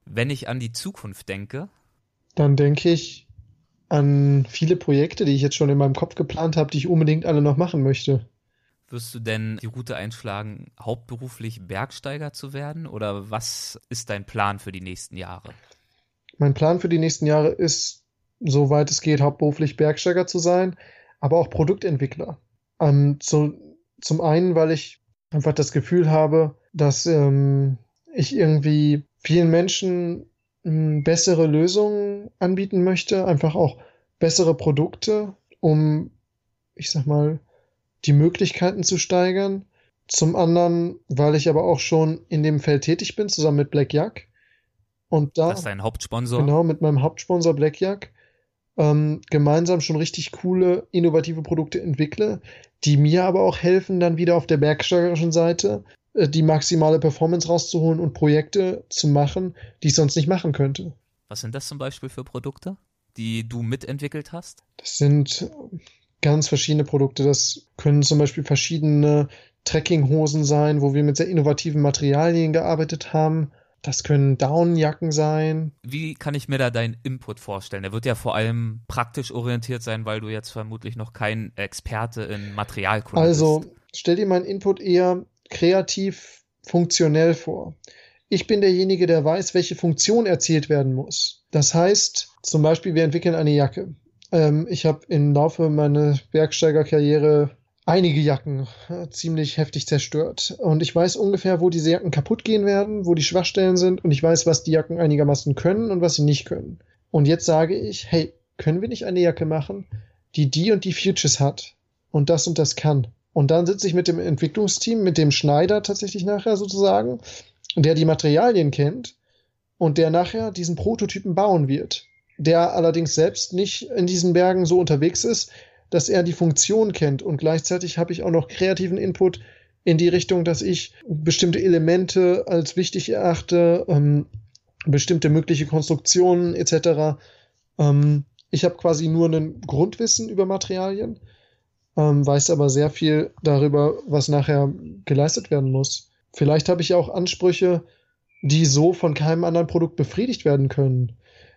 Wenn ich an die Zukunft denke? Dann denke ich an viele Projekte, die ich jetzt schon in meinem Kopf geplant habe, die ich unbedingt alle noch machen möchte. Wirst du denn die Route einschlagen, hauptberuflich Bergsteiger zu werden? Oder was ist dein Plan für die nächsten Jahre? Mein Plan für die nächsten Jahre ist, soweit es geht, hauptberuflich Bergsteiger zu sein, aber auch Produktentwickler. Zum einen, weil ich einfach das Gefühl habe, dass ich irgendwie vielen Menschen bessere Lösungen anbieten möchte, einfach auch bessere Produkte, um, ich sag mal, die Möglichkeiten zu steigern. Zum anderen, weil ich aber auch schon in dem Feld tätig bin, zusammen mit Black Yak. Und da, das ist dein Hauptsponsor. Genau, mit meinem Hauptsponsor Black Yak gemeinsam schon richtig coole, innovative Produkte entwickle, die mir aber auch helfen, dann wieder auf der bergsteigerischen Seite die maximale Performance rauszuholen und Projekte zu machen, die ich sonst nicht machen könnte. Was sind das zum Beispiel für Produkte, die du mitentwickelt hast? Das sind ganz verschiedene Produkte. Das können zum Beispiel verschiedene Trekkinghosen sein, wo wir mit sehr innovativen Materialien gearbeitet haben. Das können Downjacken sein. Wie kann ich mir da deinen Input vorstellen? Der wird ja vor allem praktisch orientiert sein, weil du jetzt vermutlich noch kein Experte in Materialkunde bist. Also stell dir meinen Input eher kreativ, funktionell vor. Ich bin derjenige, der weiß, welche Funktion erzielt werden muss. Das heißt, zum Beispiel, wir entwickeln eine Jacke. Ich habe im Laufe meiner Bergsteigerkarriere einige Jacken ziemlich heftig zerstört. Und ich weiß ungefähr, wo diese Jacken kaputt gehen werden, wo die Schwachstellen sind. Und ich weiß, was die Jacken einigermaßen können und was sie nicht können. Und jetzt sage ich, hey, können wir nicht eine Jacke machen, die die und die Features hat und das kann? Und dann sitze ich mit dem Entwicklungsteam, mit dem Schneider tatsächlich nachher sozusagen, der die Materialien kennt und der nachher diesen Prototypen bauen wird. Der allerdings selbst nicht in diesen Bergen so unterwegs ist, dass er die Funktion kennt, und gleichzeitig habe ich auch noch kreativen Input in die Richtung, dass ich bestimmte Elemente als wichtig erachte, bestimmte mögliche Konstruktionen etc. Ich habe quasi nur ein Grundwissen über Materialien, weiß aber sehr viel darüber, was nachher geleistet werden muss. Vielleicht habe ich auch Ansprüche, die so von keinem anderen Produkt befriedigt werden können.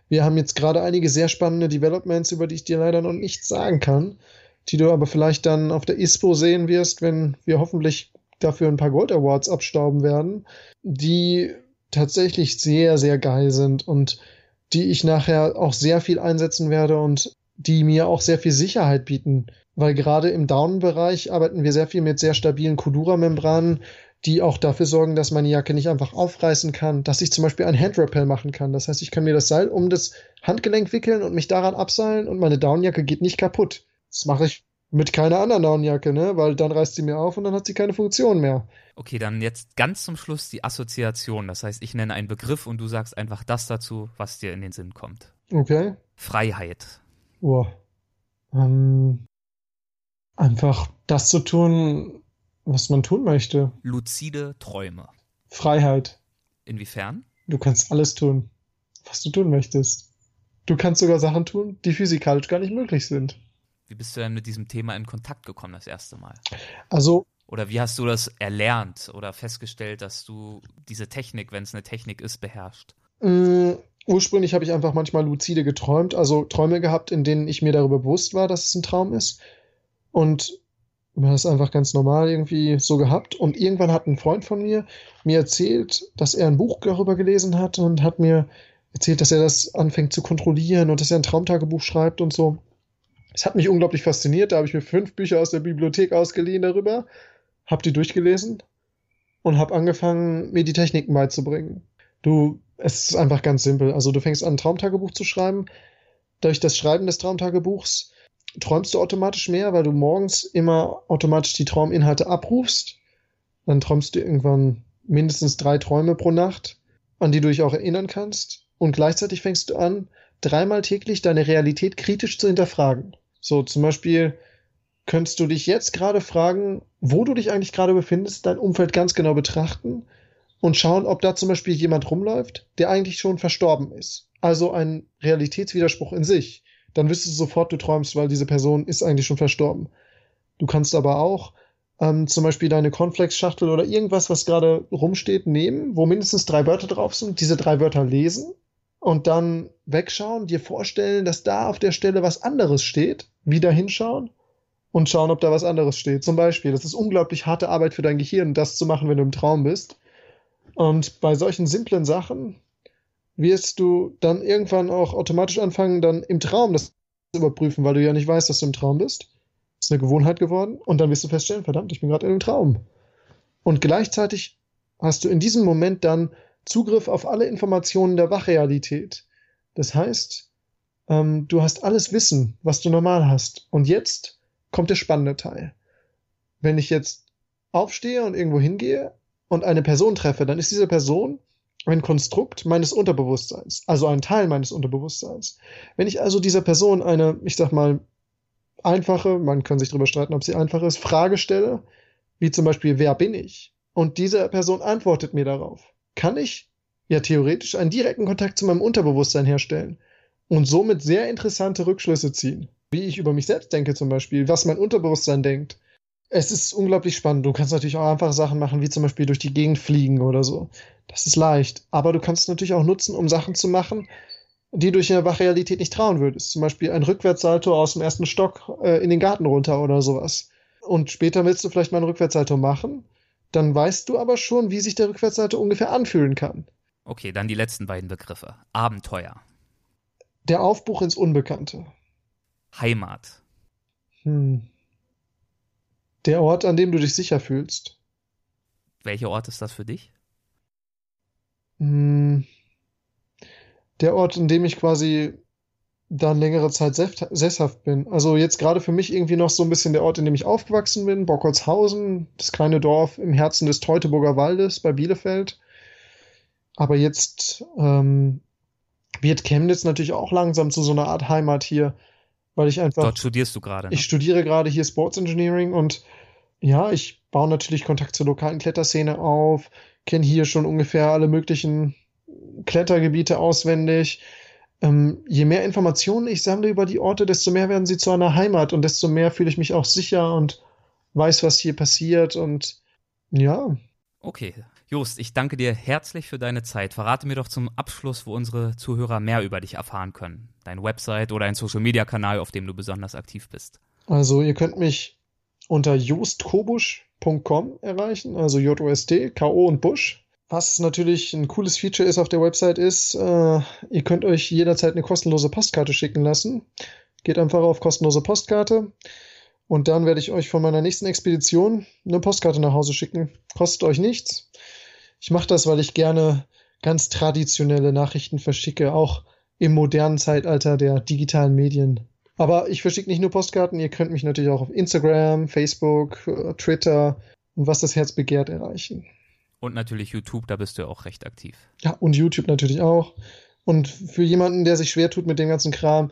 Wir haben jetzt gerade einige sehr spannende Developments, über die ich dir leider noch nichts sagen kann, die du aber vielleicht dann auf der ISPO sehen wirst, wenn wir hoffentlich dafür ein paar Gold Awards abstauben werden, die tatsächlich sehr, sehr geil sind und die ich nachher auch sehr viel einsetzen werde und die mir auch sehr viel Sicherheit bieten, weil gerade im Down-Bereich arbeiten wir sehr viel mit sehr stabilen Kudura-Membranen, die auch dafür sorgen, dass meine Jacke nicht einfach aufreißen kann, dass ich zum Beispiel ein Hand-Rappel machen kann. Das heißt, ich kann mir das Seil um das Handgelenk wickeln und mich daran abseilen und meine Downjacke geht nicht kaputt. Das mache ich mit keiner anderen Downjacke, ne? Weil dann reißt sie mir auf und dann hat sie keine Funktion mehr. Okay, dann jetzt ganz zum Schluss die Assoziation. Das heißt, ich nenne einen Begriff und du sagst einfach das dazu, was dir in den Sinn kommt. Okay. Freiheit. Boah. Einfach das zu tun, was man tun möchte. Luzide Träume. Freiheit. Inwiefern? Du kannst alles tun, was du tun möchtest. Du kannst sogar Sachen tun, die physikalisch gar nicht möglich sind. Wie bist du denn mit diesem Thema in Kontakt gekommen das erste Mal? Also. Oder wie hast du das erlernt oder festgestellt, dass du diese Technik, wenn es eine Technik ist, beherrschst? Ursprünglich habe ich einfach manchmal luzide geträumt, also Träume gehabt, in denen ich mir darüber bewusst war, dass es ein Traum ist. Und man hat es einfach ganz normal irgendwie so gehabt. Und irgendwann hat ein Freund von mir erzählt, dass er ein Buch darüber gelesen hat und hat mir erzählt, dass er das anfängt zu kontrollieren und dass er ein Traumtagebuch schreibt und so. Es hat mich unglaublich fasziniert. Da habe ich mir 5 Bücher aus der Bibliothek ausgeliehen darüber, habe die durchgelesen und habe angefangen, mir die Techniken beizubringen. Es ist einfach ganz simpel. Also du fängst an, ein Traumtagebuch zu schreiben. Durch das Schreiben des Traumtagebuchs träumst du automatisch mehr, weil du morgens immer automatisch die Trauminhalte abrufst. Dann träumst du irgendwann mindestens 3 Träume pro Nacht, an die du dich auch erinnern kannst. Und gleichzeitig fängst du an, 3-mal täglich deine Realität kritisch zu hinterfragen. So zum Beispiel könntest du dich jetzt gerade fragen, wo du dich eigentlich gerade befindest, dein Umfeld ganz genau betrachten und schauen, ob da zum Beispiel jemand rumläuft, der eigentlich schon verstorben ist. Also ein Realitätswiderspruch in sich. Dann wüsstest du sofort, du träumst, weil diese Person ist eigentlich schon verstorben. Du kannst aber auch zum Beispiel deine Cornflakes-Schachtel oder irgendwas, was gerade rumsteht, nehmen, wo mindestens 3 Wörter drauf sind, diese 3 Wörter lesen und dann wegschauen, dir vorstellen, dass da auf der Stelle was anderes steht, wieder hinschauen und schauen, ob da was anderes steht. Zum Beispiel, das ist unglaublich harte Arbeit für dein Gehirn, das zu machen, wenn du im Traum bist. Und bei solchen simplen Sachen wirst du dann irgendwann auch automatisch anfangen, dann im Traum das zu überprüfen, weil du ja nicht weißt, dass du im Traum bist. Das ist eine Gewohnheit geworden. Und dann wirst du feststellen, verdammt, ich bin gerade in einem Traum. Und gleichzeitig hast du in diesem Moment dann Zugriff auf alle Informationen der Wachrealität. Das heißt, du hast alles Wissen, was du normal hast. Und jetzt kommt der spannende Teil. Wenn ich jetzt aufstehe und irgendwo hingehe und eine Person treffe, dann ist diese Person ein Konstrukt meines Unterbewusstseins, also ein Teil meines Unterbewusstseins. Wenn ich also dieser Person eine, ich sag mal, einfache, man kann sich darüber streiten, ob sie einfach ist, Frage stelle, wie zum Beispiel, wer bin ich? Und diese Person antwortet mir darauf. Kann ich ja theoretisch einen direkten Kontakt zu meinem Unterbewusstsein herstellen und somit sehr interessante Rückschlüsse ziehen, wie ich über mich selbst denke zum Beispiel, was mein Unterbewusstsein denkt. Es ist unglaublich spannend. Du kannst natürlich auch einfache Sachen machen, wie zum Beispiel durch die Gegend fliegen oder so. Das ist leicht. Aber du kannst es natürlich auch nutzen, um Sachen zu machen, die du in der Wachrealität nicht trauen würdest. Zum Beispiel ein Rückwärtssalto aus dem ersten Stock in den Garten runter oder sowas. Und später willst du vielleicht mal einen Rückwärtssalto machen. Dann weißt du aber schon, wie sich der Rückwärtssalto ungefähr anfühlen kann. Okay, dann die letzten beiden Begriffe. Abenteuer. Der Aufbruch ins Unbekannte. Heimat. Der Ort, an dem du dich sicher fühlst. Welcher Ort ist das für dich? Der Ort, an dem ich quasi dann längere Zeit sesshaft bin. Also jetzt gerade für mich irgendwie noch so ein bisschen der Ort, in dem ich aufgewachsen bin. Borgholzhausen, das kleine Dorf im Herzen des Teutoburger Waldes bei Bielefeld. Aber jetzt wird Chemnitz natürlich auch langsam zu so einer Art Heimat hier. Weil ich einfach. Dort studierst du gerade, ne? Ich studiere gerade hier Sports Engineering und ja, ich baue natürlich Kontakt zur lokalen Kletterszene auf, kenne hier schon ungefähr alle möglichen Klettergebiete auswendig. Je mehr Informationen ich sammle über die Orte, desto mehr werden sie zu einer Heimat und desto mehr fühle ich mich auch sicher und weiß, was hier passiert und ja. Okay. Jost, ich danke dir herzlich für deine Zeit. Verrate mir doch zum Abschluss, wo unsere Zuhörer mehr über dich erfahren können. Deine Website oder ein Social-Media-Kanal, auf dem du besonders aktiv bist. Also ihr könnt mich unter jostkobusch.com erreichen, also J-O-S-T, K-O und Busch. Was natürlich ein cooles Feature ist auf der Website ist, ihr könnt euch jederzeit eine kostenlose Postkarte schicken lassen. Geht einfach auf kostenlose Postkarte. Und dann werde ich euch von meiner nächsten Expedition eine Postkarte nach Hause schicken. Kostet euch nichts. Ich mache das, weil ich gerne ganz traditionelle Nachrichten verschicke, auch im modernen Zeitalter der digitalen Medien. Aber ich verschicke nicht nur Postkarten, ihr könnt mich natürlich auch auf Instagram, Facebook, Twitter und was das Herz begehrt erreichen. Und natürlich YouTube, da bist du ja auch recht aktiv. Ja, und YouTube natürlich auch. Und für jemanden, der sich schwer tut mit dem ganzen Kram,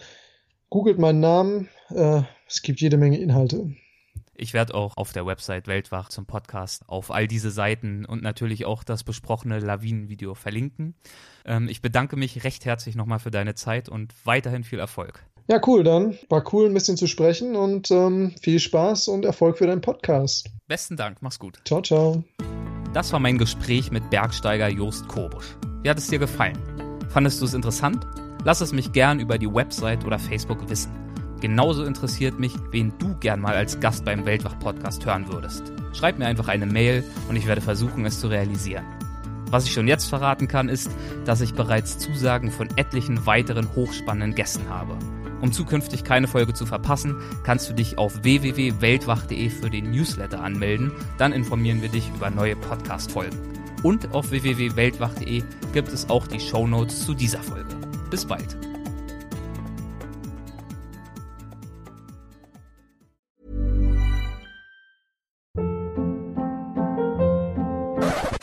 googelt meinen Namen, es gibt jede Menge Inhalte. Ich werde auch auf der Website Weltwach zum Podcast auf all diese Seiten und natürlich auch das besprochene Lawinenvideo verlinken. Ich bedanke mich recht herzlich nochmal für deine Zeit und weiterhin viel Erfolg. Ja, cool dann. War cool, ein bisschen zu sprechen und viel Spaß und Erfolg für deinen Podcast. Besten Dank, mach's gut. Ciao, ciao. Das war mein Gespräch mit Bergsteiger Jost Kobusch. Wie hat es dir gefallen? Fandest du es interessant? Lass es mich gern über die Website oder Facebook wissen. Genauso interessiert mich, wen du gern mal als Gast beim Weltwach-Podcast hören würdest. Schreib mir einfach eine Mail und ich werde versuchen, es zu realisieren. Was ich schon jetzt verraten kann, ist, dass ich bereits Zusagen von etlichen weiteren hochspannenden Gästen habe. Um zukünftig keine Folge zu verpassen, kannst du dich auf www.weltwach.de für den Newsletter anmelden. Dann informieren wir dich über neue Podcast-Folgen. Und auf www.weltwach.de gibt es auch die Shownotes zu dieser Folge. Bis bald.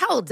Hold